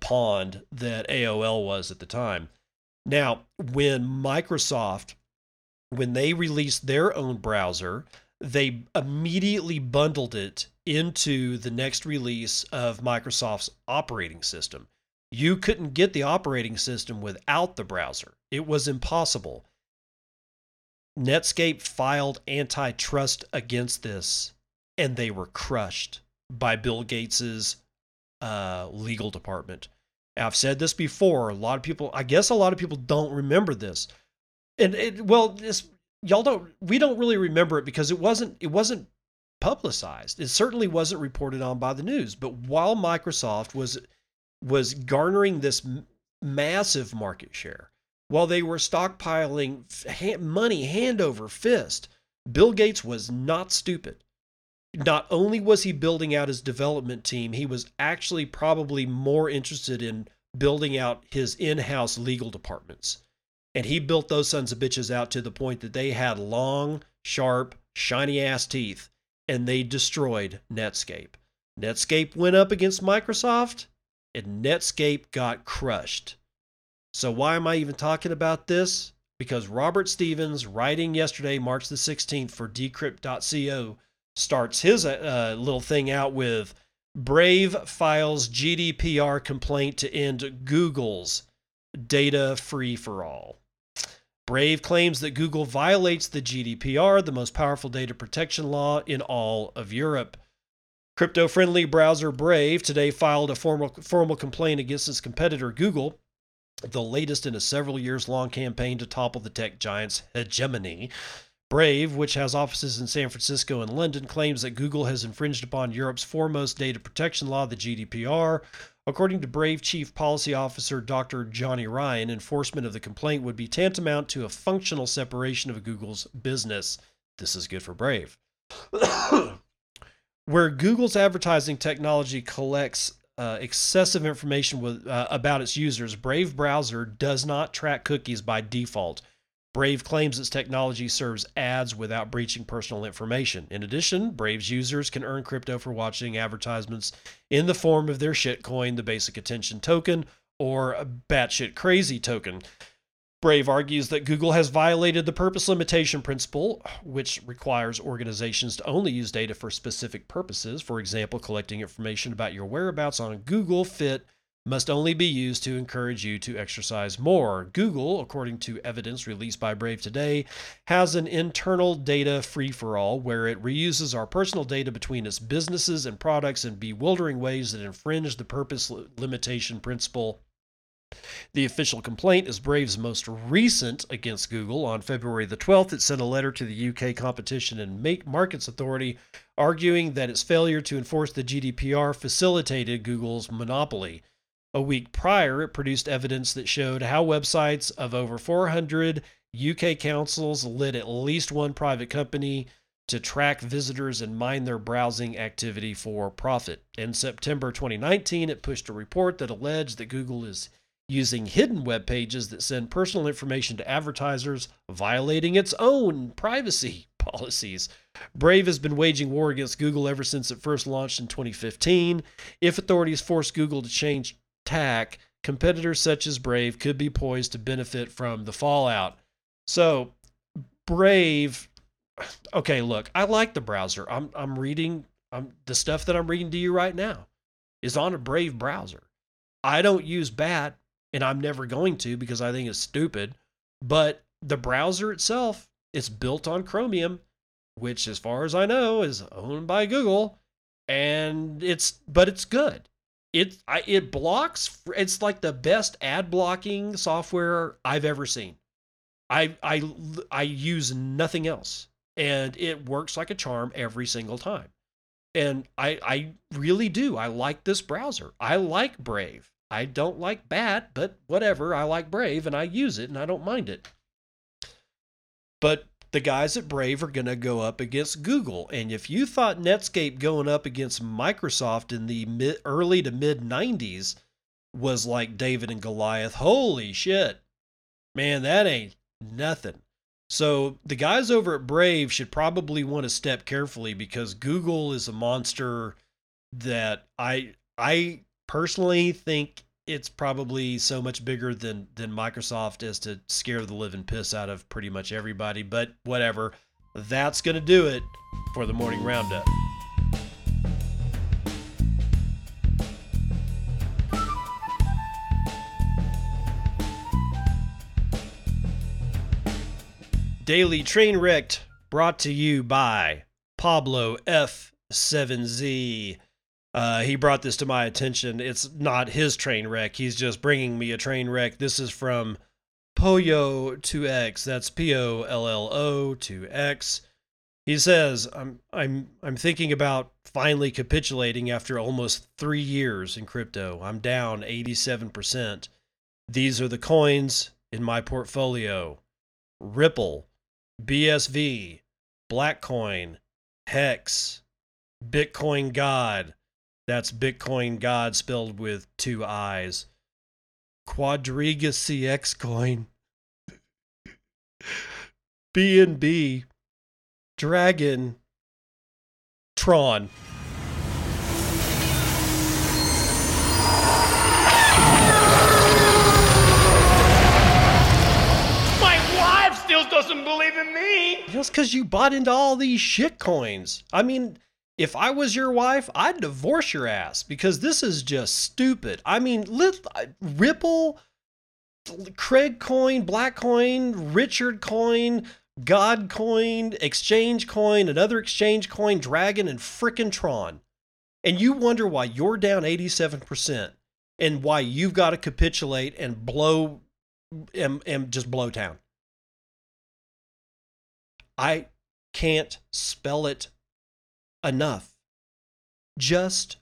pond that AOL was at the time. Now, when Microsoft, when they released their own browser, they immediately bundled it into the next release of Microsoft's operating system. You couldn't get the operating system without the browser. It was impossible. Netscape filed antitrust against this, and they were crushed by Bill Gates's legal department. Now, I've said this before. I guess a lot of people don't remember this, and we don't really remember it because it wasn't publicized. It certainly wasn't reported on by the news. But while Microsoft was garnering this massive market share, while they were stockpiling money hand over fist, Bill Gates was not stupid. Not only was he building out his development team, he was actually probably more interested in building out his in-house legal departments. And he built those sons of bitches out to the point that they had long, sharp, shiny-ass teeth, and they destroyed Netscape. Netscape went up against Microsoft, and Netscape got crushed. So why am I even talking about this? Because Robert Stevens, writing yesterday, March the 16th, for Decrypt.co, starts his little thing out with, Brave files GDPR complaint to end Google's data free for all. Brave claims that Google violates the GDPR, the most powerful data protection law in all of Europe. Crypto-friendly browser Brave today filed a formal complaint against its competitor Google, the latest in a several years long campaign to topple the tech giant's hegemony. Brave, which has offices in San Francisco and London, claims that Google has infringed upon Europe's foremost data protection law, the GDPR. According to Brave Chief Policy Officer Dr. Johnny Ryan, enforcement of the complaint would be tantamount to a functional separation of Google's business. This is good for Brave. Where Google's advertising technology collects excessive information about its users, Brave browser does not track cookies by default. Brave claims its technology serves ads without breaching personal information. In addition, Brave's users can earn crypto for watching advertisements in the form of their shitcoin, the Basic Attention Token, or a Batshit Crazy Token. Brave argues that Google has violated the purpose limitation principle, which requires organizations to only use data for specific purposes. For example, collecting information about your whereabouts on Google Fit must only be used to encourage you to exercise more. Google, according to evidence released by Brave today, has an internal data free-for-all where it reuses our personal data between its businesses and products in bewildering ways that infringe the purpose limitation principle. The official complaint is Brave's most recent against Google. On February the 12th, it sent a letter to the UK Competition and Markets Authority arguing that its failure to enforce the GDPR facilitated Google's monopoly. A week prior, it produced evidence that showed how websites of over 400 UK councils led at least one private company to track visitors and mine their browsing activity for profit. In September 2019, it pushed a report that alleged that Google is using hidden web pages that send personal information to advertisers, violating its own privacy policies. Brave has been waging war against Google ever since it first launched in 2015. If authorities force Google to change tack, competitors such as Brave could be poised to benefit from the fallout. So, Brave, okay, look, I like the browser. The stuff that I'm reading to you right now is on a Brave browser. I don't use BAT, and I'm never going to because I think it's stupid, but the browser itself, it's built on Chromium, which as far as I know is owned by Google, and it's good. It blocks. It's like the best ad blocking software I've ever seen. I use nothing else, and it works like a charm every single time. And I really do. I like this browser. I like Brave. I don't like BAT, but whatever. I like Brave, and I use it, and I don't mind it. But the guys at Brave are going to go up against Google. And if you thought Netscape going up against Microsoft in the early to mid 90s was like David and Goliath, holy shit, man, that ain't nothing. So the guys over at Brave should probably want to step carefully, because Google is a monster that I personally think it's probably so much bigger than Microsoft as to scare the living piss out of pretty much everybody. But whatever, that's going to do it for the morning roundup. Daily Train Wrecked, brought to you by Pablo F7Z. He brought this to my attention. It's not his train wreck. He's just bringing me a train wreck. This is from Pollo2X. That's Pollo2X. He says, I'm thinking about finally capitulating after almost 3 years in crypto. I'm down 87%. These are the coins in my portfolio: Ripple, BSV, Blackcoin, Hex, Bitcoin God — that's Bitcoin God spelled with two I's — Quadriga CX coin, BNB, Dragon, Tron. Doesn't believe in me. Just because you bought into all these shit coins. I mean, if I was your wife, I'd divorce your ass, because this is just stupid. I mean, Ripple, Craig Coin, Black Coin, Richard Coin, God Coin, Exchange Coin, another Exchange Coin, Dragon, and frickin' Tron. And you wonder why you're down 87% and why you've got to capitulate and blow and just blow town. I can't spell it enough. Just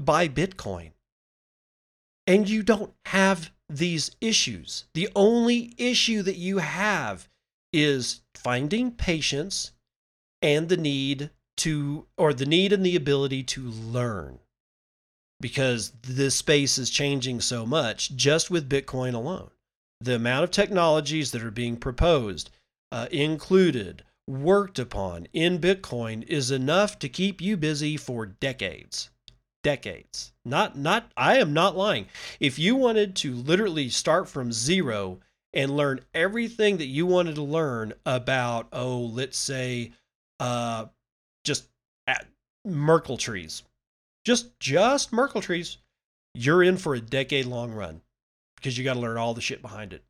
buy Bitcoin. And you don't have these issues. The only issue that you have is finding patience and the need and the ability to learn, because this space is changing so much just with Bitcoin alone. The amount of technologies that are being proposed, included, worked upon in Bitcoin is enough to keep you busy for decades. I am not lying. If you wanted to literally start from zero and learn everything that you wanted to learn about, let's say, just Merkle trees, just Merkle trees, you're in for a decade long run, because you got to learn all the shit behind it.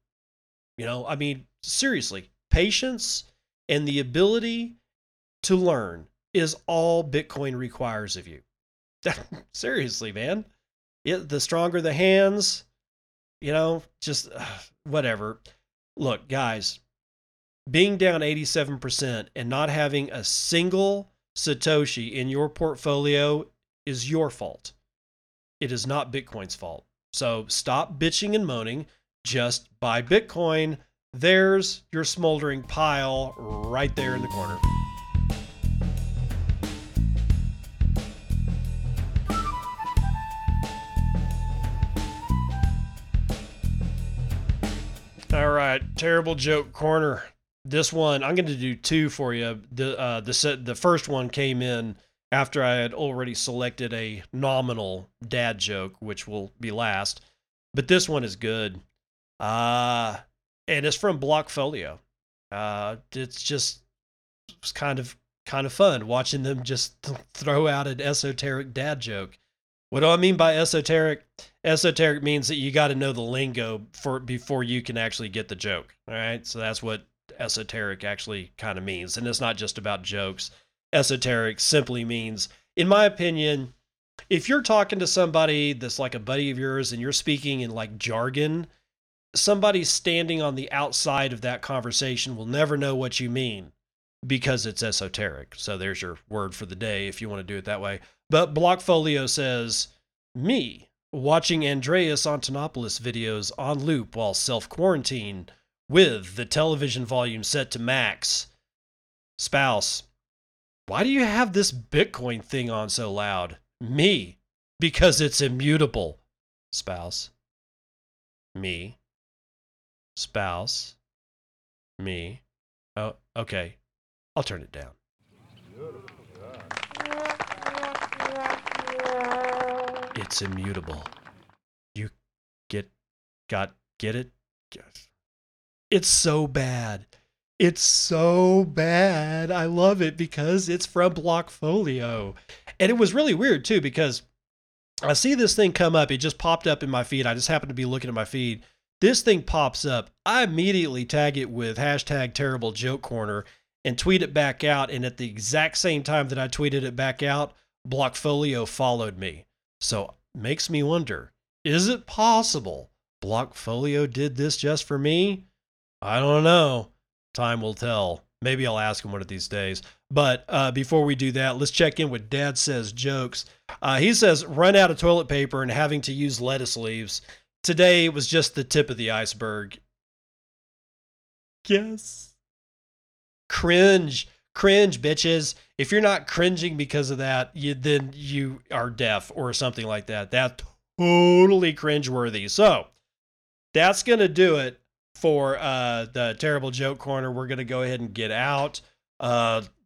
You know, I mean, seriously, patience and the ability to learn is all Bitcoin requires of you. Seriously, man. The stronger the hands, whatever. Look, guys, being down 87% and not having a single Satoshi in your portfolio is your fault. It is not Bitcoin's fault. So stop bitching and moaning. Just buy Bitcoin. There's your smoldering pile right there in the corner. All right, terrible joke corner. This one, I'm going to do two for you. The first one came in after I had already selected a nominal dad joke, which will be last. But this one is good. And it's from Blockfolio. It's just kind of fun watching them just throw out an esoteric dad joke. What do I mean by esoteric? Esoteric means that you got to know the lingo before you can actually get the joke. All right, so that's what esoteric actually kind of means, and it's not just about jokes. Esoteric simply means, in my opinion, if you're talking to somebody that's like a buddy of yours and you're speaking in like jargon, somebody standing on the outside of that conversation will never know what you mean, because it's esoteric. So there's your word for the day if you want to do it that way. But Blockfolio says, me watching Andreas Antonopoulos videos on loop while self-quarantine with the television volume set to max. spouse, why do you have this Bitcoin thing on so loud? Me, because it's immutable. Spouse, me, spouse, me. Oh, okay. I'll turn it down. It's immutable. You get it? Yes. It's so bad. It's so bad. I love it because it's from Blockfolio. And it was really weird too, because I see this thing come up. It just popped up in my feed. I just happened to be looking at my feed. This thing pops up. I immediately tag it with hashtag terrible joke corner and tweet it back out. And at the exact same time that I tweeted it back out, Blockfolio followed me. So makes me wonder, is it possible Blockfolio did this just for me? I don't know. Time will tell. Maybe I'll ask him one of these days. But before we do that, let's check in with Dad Says Jokes. He says, run out of toilet paper and having to use lettuce leaves. Today was just the tip of the iceberg. Yes. Cringe. Cringe, bitches. If you're not cringing because of that, then you are deaf or something like that. That's totally cringeworthy. So that's going to do it for the terrible joke corner. We're going to go ahead and get out.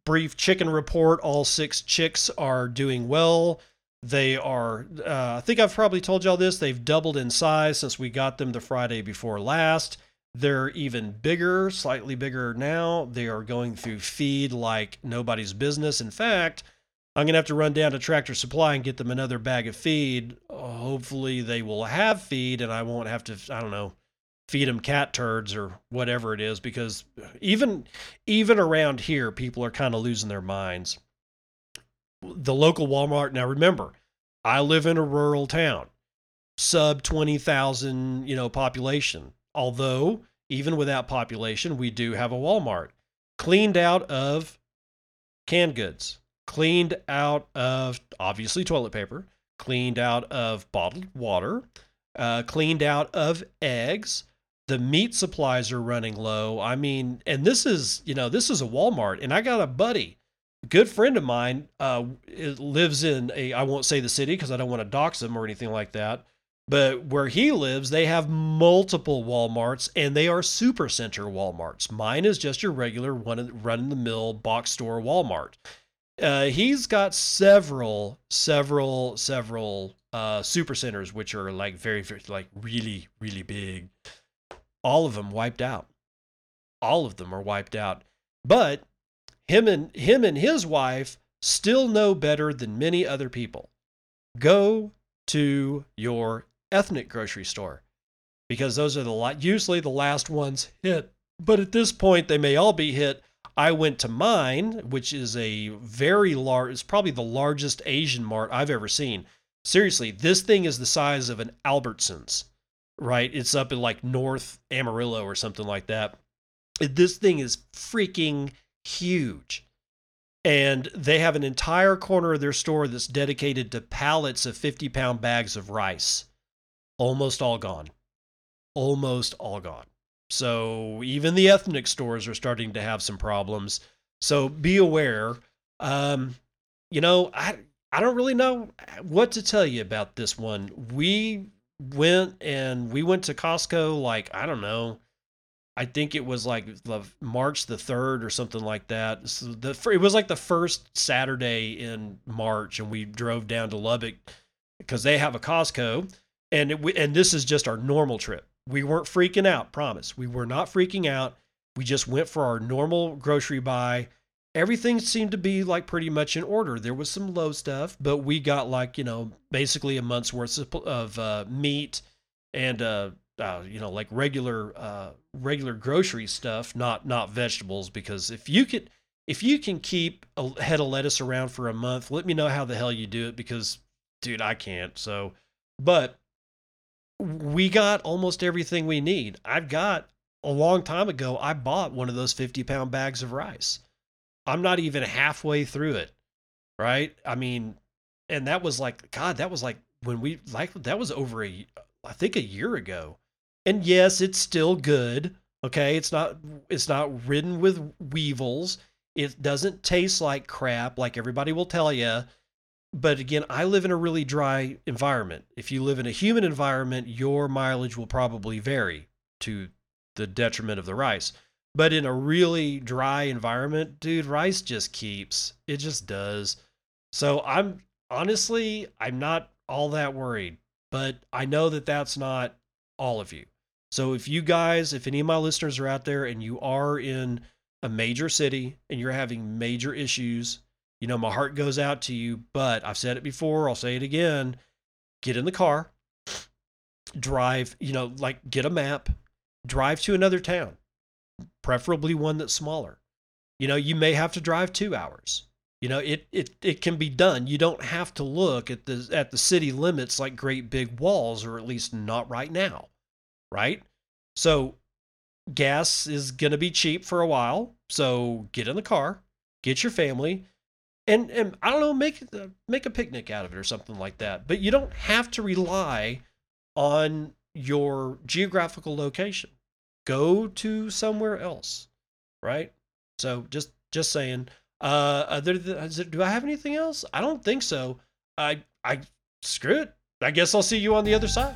Brief chicken report. All six chicks are doing well. They are, I think I've probably told y'all this, they've doubled in size since we got them the Friday before last. They're even bigger, slightly bigger now. They are going through feed like nobody's business. In fact, I'm going to have to run down to Tractor Supply and get them another bag of feed. Hopefully they will have feed and I won't have to, I don't know, feed them cat turds or whatever it is, because even around here, people are kind of losing their minds. The local Walmart, now remember, I live in a rural town, sub 20,000, population. Although, even without population, we do have a Walmart. Cleaned out of canned goods. Cleaned out of, obviously, toilet paper. Cleaned out of bottled water. Cleaned out of eggs. The meat supplies are running low. I mean, and this is a Walmart. And I got a buddy, a good friend of mine, lives in I won't say the city because I don't want to dox him or anything like that. But where he lives, they have multiple Walmarts and they are supercenter Walmarts. Mine is just your regular one run-of-the-mill box store Walmart. He's got several supercenters, which are like very, very, like really, really big. All of them wiped out. All of them are wiped out. But him and his wife still know better than many other people. Go to your ethnic grocery store, because those are usually the last ones hit. But at this point, they may all be hit. I went to mine, which is a very large, it's probably the largest Asian mart I've ever seen. Seriously, this thing is the size of an Albertsons, right? It's up in like North Amarillo or something like that. This thing is freaking huge. And they have an entire corner of their store that's dedicated to pallets of 50-pound bags of rice. Almost all gone. Almost all gone. So even the ethnic stores are starting to have some problems. So be aware. I don't really know what to tell you about this one. We went to Costco like, I don't know. I think it was like March the 3rd or something like that. So it was like the first Saturday in March, and we drove down to Lubbock because they have a Costco, and this is just our normal trip. We weren't freaking out, promise. We were not freaking out. We just went for our normal grocery buy. Everything seemed to be like pretty much in order. There was some low stuff, but we got like, basically a month's worth of meat and like regular grocery stuff, not vegetables, because if you can keep a head of lettuce around for a month, let me know how the hell you do it, because dude, I can't. So, but we got almost everything we need. I've got a long time ago, I bought one of those 50-pound bags of rice. I'm not even halfway through it. Right. I mean, and that was like, God, that was like when we like, that was over I think a year ago. And yes, it's still good. Okay. It's not ridden with weevils. It doesn't taste like crap, like everybody will tell you. But again, I live in a really dry environment. If you live in a humid environment, your mileage will probably vary to the detriment of the rice. But in a really dry environment, dude, rice just keeps. It just does. So I'm honestly, I'm not all that worried. But I know that that's not all of you. So if you guys, if any of my listeners are out there and you are in a major city and you're having major issues, you know, my heart goes out to you, but I've said it before, I'll say it again, get in the car, drive, you know, like get a map, drive to another town, preferably one that's smaller. You know, you may have to drive 2 hours. You know, it can be done. You don't have to look at the city limits like great big walls, or at least not right now, right? So gas is going to be cheap for a while. So get in the car, get your family, and I don't know, make a picnic out of it or something like that. But you don't have to rely on your geographical location. Go to somewhere else, right? So just saying. Do I have anything else? I don't think so. I screw it. I guess I'll see you on the other side.